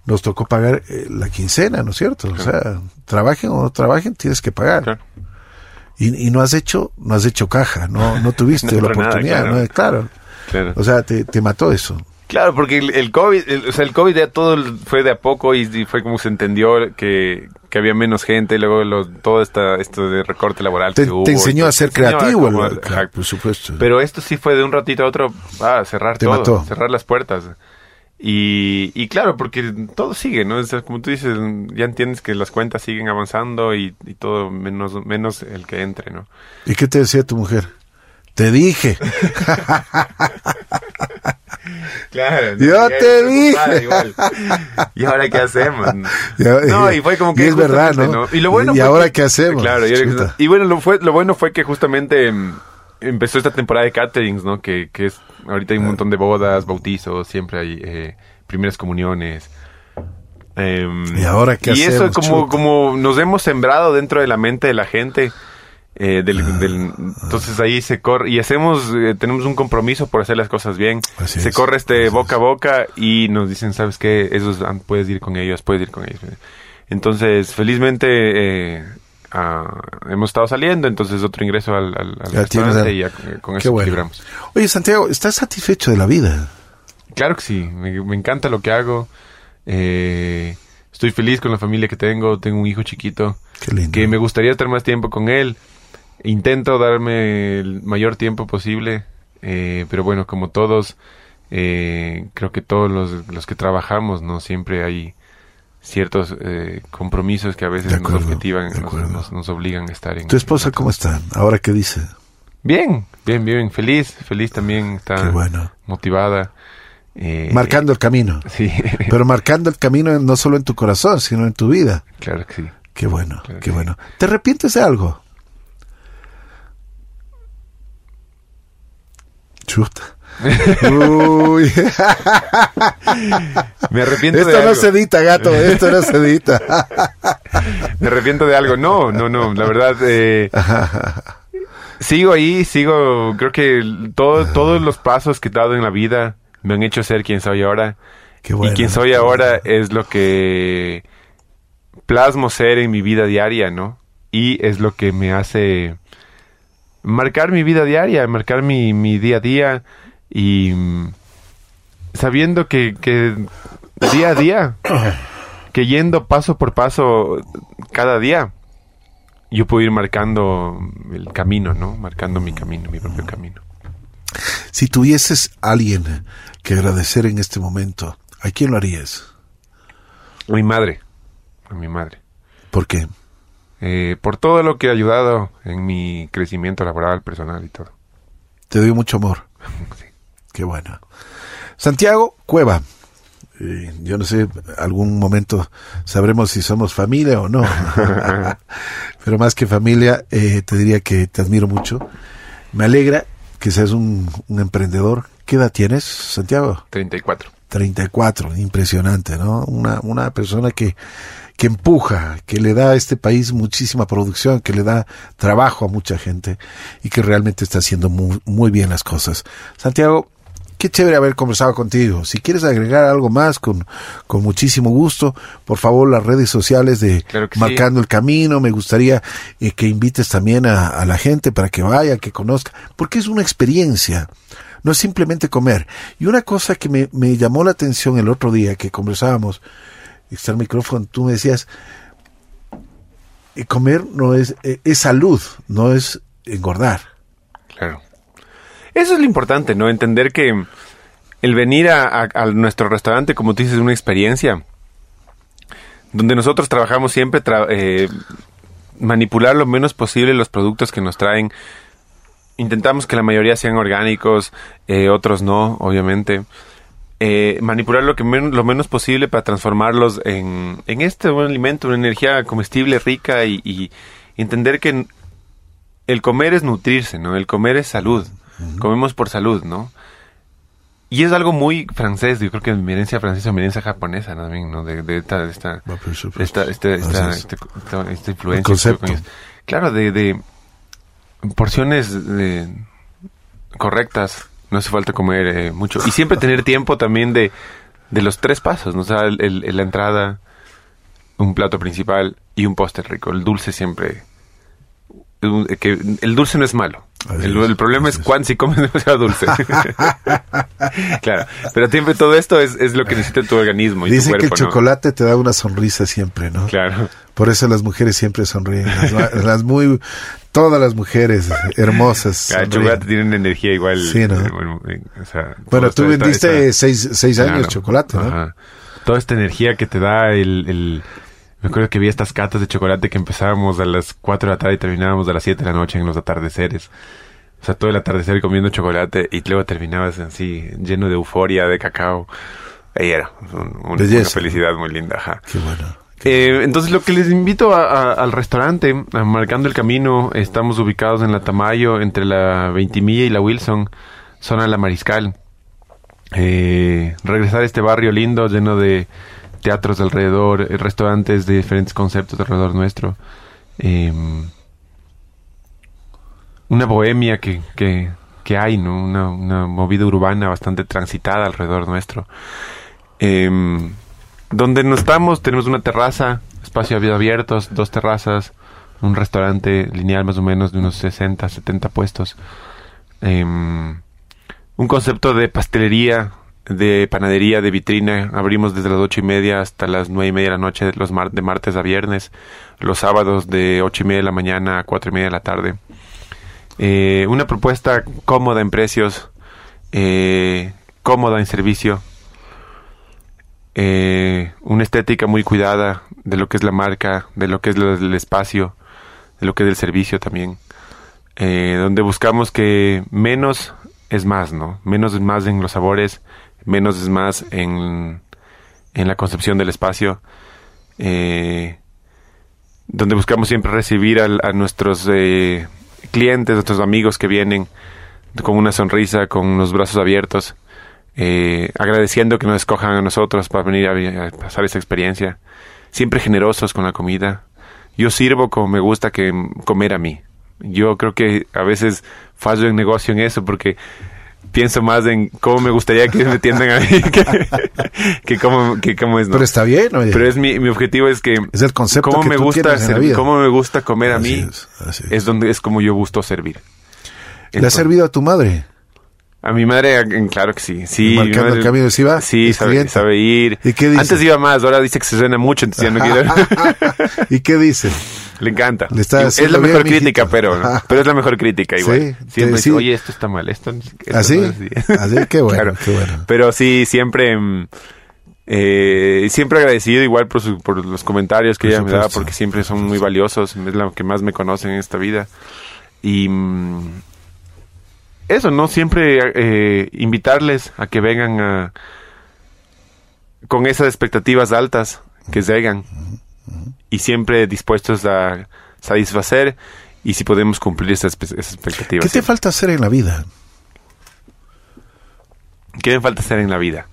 nos tocó pagar la quincena, ¿no es cierto? Claro. O sea, trabajen o no trabajen, tienes que pagar. Claro. Y no has hecho caja, no tuviste no la oportunidad, nada, claro. O sea, te mató eso. Claro, porque el COVID ya todo fue de a poco y fue como se entendió que había menos gente, y luego todo esto de recorte laboral que hubo. Te enseñó a ser creativo, claro, por supuesto. Pero esto sí fue de un ratito a otro, cerrar todo, cerrar las puertas. Y claro, porque todo sigue, ¿no? O sea, como tú dices, ya entiendes que las cuentas siguen avanzando y todo, menos el que entre, ¿no? ¿Y qué te decía tu mujer? ¡Te dije! Claro. No, ¡yo te dije! Igual. ¿Y ahora qué hacemos? No, y fue como que... Y es verdad, ¿no? Y lo bueno, ¿y ahora qué hacemos? Claro. Y bueno, lo bueno fue que justamente... Empezó esta temporada de caterings, ¿no? Que es, ahorita hay un montón de bodas, bautizos, siempre hay primeras comuniones. ¿Y ahora qué hacemos? Y eso como nos hemos sembrado dentro de la mente de la gente. Entonces ahí se corre y tenemos un compromiso por hacer las cosas bien. Se corre boca a boca y nos dicen, ¿sabes qué? Esos puedes ir con ellos. Entonces, felizmente... hemos estado saliendo, entonces otro ingreso al restaurante y ya con eso equilibramos. Bueno. Oye, Santiago, ¿estás satisfecho de la vida? Claro que sí, me encanta lo que hago. Estoy feliz con la familia que tengo un hijo chiquito. Qué lindo. Que me gustaría estar más tiempo con él. Intento darme el mayor tiempo posible, pero bueno, como todos, creo que todos los que trabajamos, ¿no? Siempre hay ciertos compromisos que a veces nos objetivan, nos obligan a estar en... ¿Tu esposa cómo está? ¿Ahora qué dice? Bien, feliz también, está motivada. Marcando el camino. Sí. Pero marcando el camino no solo en tu corazón, sino en tu vida. Claro que sí. Qué bueno. ¿Te arrepientes de algo? Chuta. Uy. Me arrepiento de algo. Esto no se edita, gato. Esto no se edita. Me arrepiento de algo. No. La verdad, sigo ahí. Creo que todos los pasos que he dado en la vida me han hecho ser quien soy ahora. Qué bueno, y quien soy ahora es lo que plasmo ser en mi vida diaria, ¿no? Y es lo que me hace marcar mi vida diaria, marcar mi día a día. Y sabiendo que día a día, que yendo paso por paso cada día, yo puedo ir marcando el camino, ¿no? Marcando mi camino, mi propio camino. Si tuvieses a alguien que agradecer en este momento, ¿a quién lo harías? A mi madre. ¿Por qué? Por todo lo que ha ayudado en mi crecimiento laboral, personal y todo. Te doy mucho amor. Sí. Qué bueno. Santiago Cueva. Yo no sé, algún momento sabremos si somos familia o no. Pero más que familia, te diría que te admiro mucho. Me alegra que seas un emprendedor. ¿Qué edad tienes, Santiago? 34. 34, impresionante, ¿no? Una persona que empuja, que le da a este país muchísima producción, que le da trabajo a mucha gente y que realmente está haciendo muy, muy bien las cosas. Santiago, qué chévere haber conversado contigo. Si quieres agregar algo más, con muchísimo gusto, por favor, las redes sociales de Marcando el Camino. Me gustaría que invites también a la gente para que vaya, que conozca, porque es una experiencia, no es simplemente comer. Y una cosa que me llamó la atención el otro día que conversábamos, está el micrófono, tú me decías, comer no es salud, no es engordar. Claro. Eso es lo importante, ¿no? Entender que el venir a nuestro restaurante, como tú dices, es una experiencia donde nosotros trabajamos siempre manipular lo menos posible los productos que nos traen. Intentamos que la mayoría sean orgánicos, otros no, obviamente. manipular lo menos posible para transformarlos en este buen alimento, una energía comestible rica y entender que el comer es nutrirse, ¿no? El comer es salud. Uh-huh. Comemos por salud, ¿no? Y es algo muy francés, yo creo que mi herencia francesa, mi herencia japonesa, ¿no? También, ¿no? Esta influencia. El concepto. Claro, de porciones correctas, no hace falta comer mucho. Y siempre tener tiempo también de los tres pasos, ¿no? O sea, la entrada, un plato principal y un postre rico. El dulce siempre... que el dulce no es malo. El problema es cuando si comes demasiado dulce. Claro, pero siempre todo esto es lo que necesita tu organismo y tu cuerpo. Dicen que el chocolate, ¿no?, te da una sonrisa siempre, ¿no? Claro. Por eso las mujeres siempre sonríen. Todas las mujeres hermosas. Cada chocolate tiene una energía igual. Sí, ¿no? O sea, bueno, tú vendiste seis años, claro, chocolate, ¿no? Ajá. Toda esta energía que te da el me acuerdo que vi estas catas de chocolate que empezábamos a las 4 de la tarde y terminábamos a las 7 de la noche en los atardeceres. O sea, todo el atardecer comiendo chocolate y luego terminabas así, lleno de euforia, de cacao. Ahí era una felicidad muy linda. Ajá. Qué bueno. Entonces, lo que les invito al restaurante, a Marcando el Camino, estamos ubicados en la Tamayo, entre la Ventimilla y la Wilson, zona de la Mariscal. Regresar a este barrio lindo, lleno de teatros de alrededor, restaurantes de diferentes conceptos de alrededor nuestro. Una bohemia que hay, ¿no? Una movida urbana bastante transitada alrededor nuestro. Donde no estamos, tenemos una terraza, espacios abiertos, dos terrazas, un restaurante lineal más o menos de unos 60, 70 puestos. Un concepto de pastelería, de panadería, de vitrina. Abrimos desde las 8:30 hasta las 9:30 de la noche, de martes a viernes. Los sábados de 8:30 de la mañana a 4:30 de la tarde. Una propuesta cómoda en precios, cómoda en servicio, una estética muy cuidada de lo que es la marca, de lo que es el espacio, de lo que es el servicio también, donde buscamos que menos es más, ¿no? Menos es más en los sabores, menos es más en la concepción del espacio, donde buscamos siempre recibir a nuestros clientes, a nuestros amigos que vienen con una sonrisa, con los brazos abiertos, agradeciendo que nos escojan a nosotros para venir a pasar esta experiencia, siempre generosos con la comida. Yo sirvo como me gusta que comer a mí. Yo creo que a veces fallo en negocio en eso porque pienso más en cómo me gustaría que me atiendan a mí que cómo es, ¿no? Pero está bien, oye. Pero es mi objetivo es que es el concepto cómo que me gusta servir, cómo me gusta comer así a mí es donde es como yo gusto servir. Entonces, ¿le has servido a tu madre? A mi madre, claro que sí. Sí, Marcando el Camino, ¿sí va? Sí, sabe ir. ¿Y qué dice? Antes iba más, ahora dice que se suena mucho, entonces ya no quiero. ¿Y qué dice? Le encanta. Es la mejor crítica, pero es la mejor crítica igual. Sí, siempre dice, oye, esto está mal, esto ¿así? No es así. Así, qué bueno, claro, qué bueno. Pero sí, siempre agradecido igual por los comentarios que ella me daba, porque siempre son muy valiosos, es lo que más me conocen en esta vida. Y eso, ¿no? Siempre invitarles a que vengan con esas expectativas altas que llegan y siempre dispuestos a satisfacer y si podemos cumplir esas expectativas. ¿Qué te falta hacer en la vida? ¿Qué me falta hacer en la vida?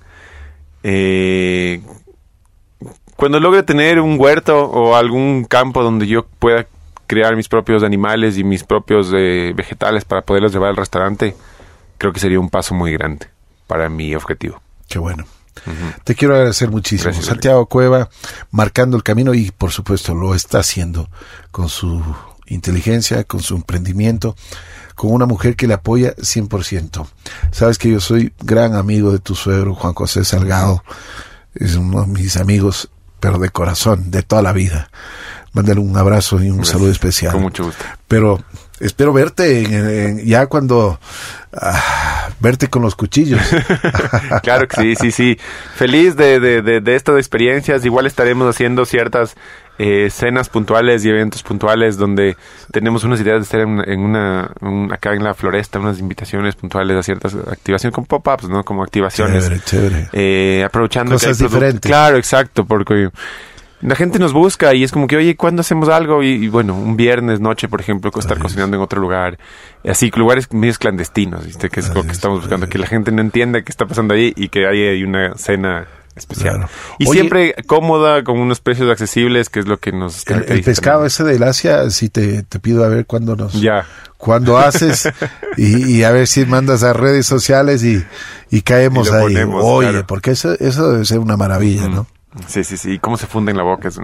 Cuando logre tener un huerto o algún campo donde yo pueda crear mis propios animales y mis propios vegetales para poderlos llevar al restaurante, creo que sería un paso muy grande para mi objetivo. Qué bueno. Uh-huh. Te quiero agradecer muchísimo. Gracias, Santiago Cueva, Marcando el Camino, y por supuesto lo está haciendo con su inteligencia, con su emprendimiento, con una mujer que le apoya 100%. Sabes que yo soy gran amigo de tu suegro, Juan José Salgado. Es uno de mis amigos, pero de corazón, de toda la vida. Mándale un abrazo y un saludo especial. Con mucho gusto. Pero espero verte ya cuando verte con los cuchillos. Claro que sí, sí, sí. Feliz de estas experiencias. Igual estaremos haciendo ciertas cenas puntuales y eventos puntuales donde tenemos unas ideas de estar acá en la floresta, unas invitaciones puntuales a ciertas activaciones, como pop-ups, ¿no? Como activaciones. Chévere, chévere. Aprovechando cosas que diferentes. Claro, exacto, porque la gente nos busca y es como que, oye, ¿cuándo hacemos algo? Y bueno, un viernes noche, por ejemplo, estar cocinando en otro lugar. Así, lugares medios clandestinos, ¿viste? Que es lo que estamos buscando, que la gente no entienda qué está pasando ahí y que ahí hay una cena especial. Claro. Y oye, siempre cómoda, con unos precios accesibles, que es lo que nos caracteriza. El pescado ese del Asia, sí te pido a ver cuándo cuándo haces y a ver si mandas a redes sociales y caemos y ahí. Ponemos, oye, claro, porque eso debe ser una maravilla, ¿no? Sí, sí, sí. Y cómo se funde en la boca. Es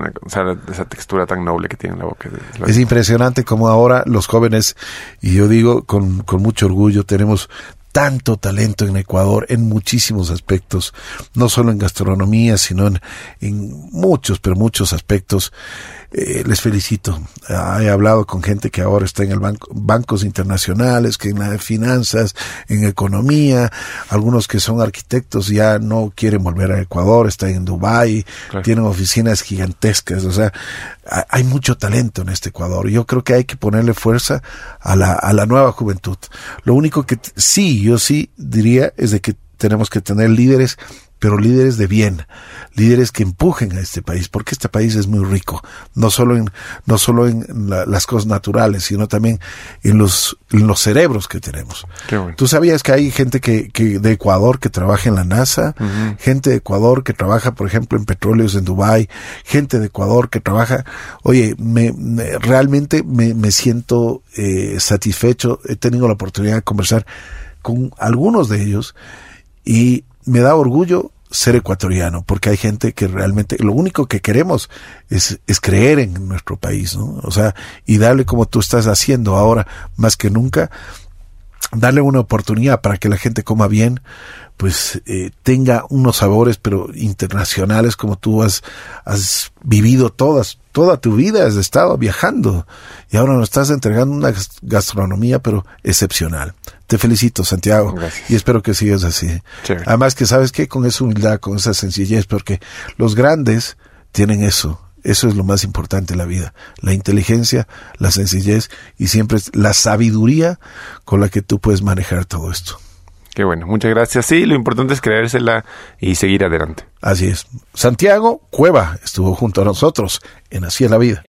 esa textura tan noble que tiene en la boca. Es impresionante como ahora los jóvenes, y yo digo con mucho orgullo, tenemos tanto talento en Ecuador en muchísimos aspectos, no solo en gastronomía, sino en muchos, pero muchos aspectos. Les felicito. He hablado con gente que ahora está en el bancos internacionales, que en las finanzas, en economía, algunos que son arquitectos ya no quieren volver a Ecuador, están en Dubái, claro, tienen oficinas gigantescas. O sea, hay mucho talento en este Ecuador. Yo creo que hay que ponerle fuerza a la nueva juventud. Lo único que yo sí diría es de que tenemos que tener líderes, pero líderes de bien, líderes que empujen a este país, porque este país es muy rico, no solo en las cosas naturales, sino también en los cerebros que tenemos. Qué bueno. ¿Tú sabías que hay gente que de Ecuador que trabaja en la NASA, uh-huh, gente de Ecuador que trabaja, por ejemplo, en petróleos en Dubái, gente de Ecuador que trabaja? Oye, realmente me siento satisfecho. He tenido la oportunidad de conversar con algunos de ellos y me da orgullo ser ecuatoriano, porque hay gente que realmente lo único que queremos es creer en nuestro país, ¿no? O sea, y darle, como tú estás haciendo ahora más que nunca, darle una oportunidad para que la gente coma bien, pues tenga unos sabores pero internacionales, como tú has vivido toda tu vida, has estado viajando y ahora nos estás entregando una gastronomía pero excepcional. Te felicito, Santiago. Gracias. Y espero que sigas así. Sure. Además que, ¿sabes qué? Con esa humildad, con esa sencillez, porque los grandes tienen eso. Eso es lo más importante en la vida. La inteligencia, la sencillez y siempre la sabiduría con la que tú puedes manejar todo esto. Qué bueno, muchas gracias. Sí, lo importante es creérsela y seguir adelante. Así es. Santiago Cueva estuvo junto a nosotros en Así es la Vida.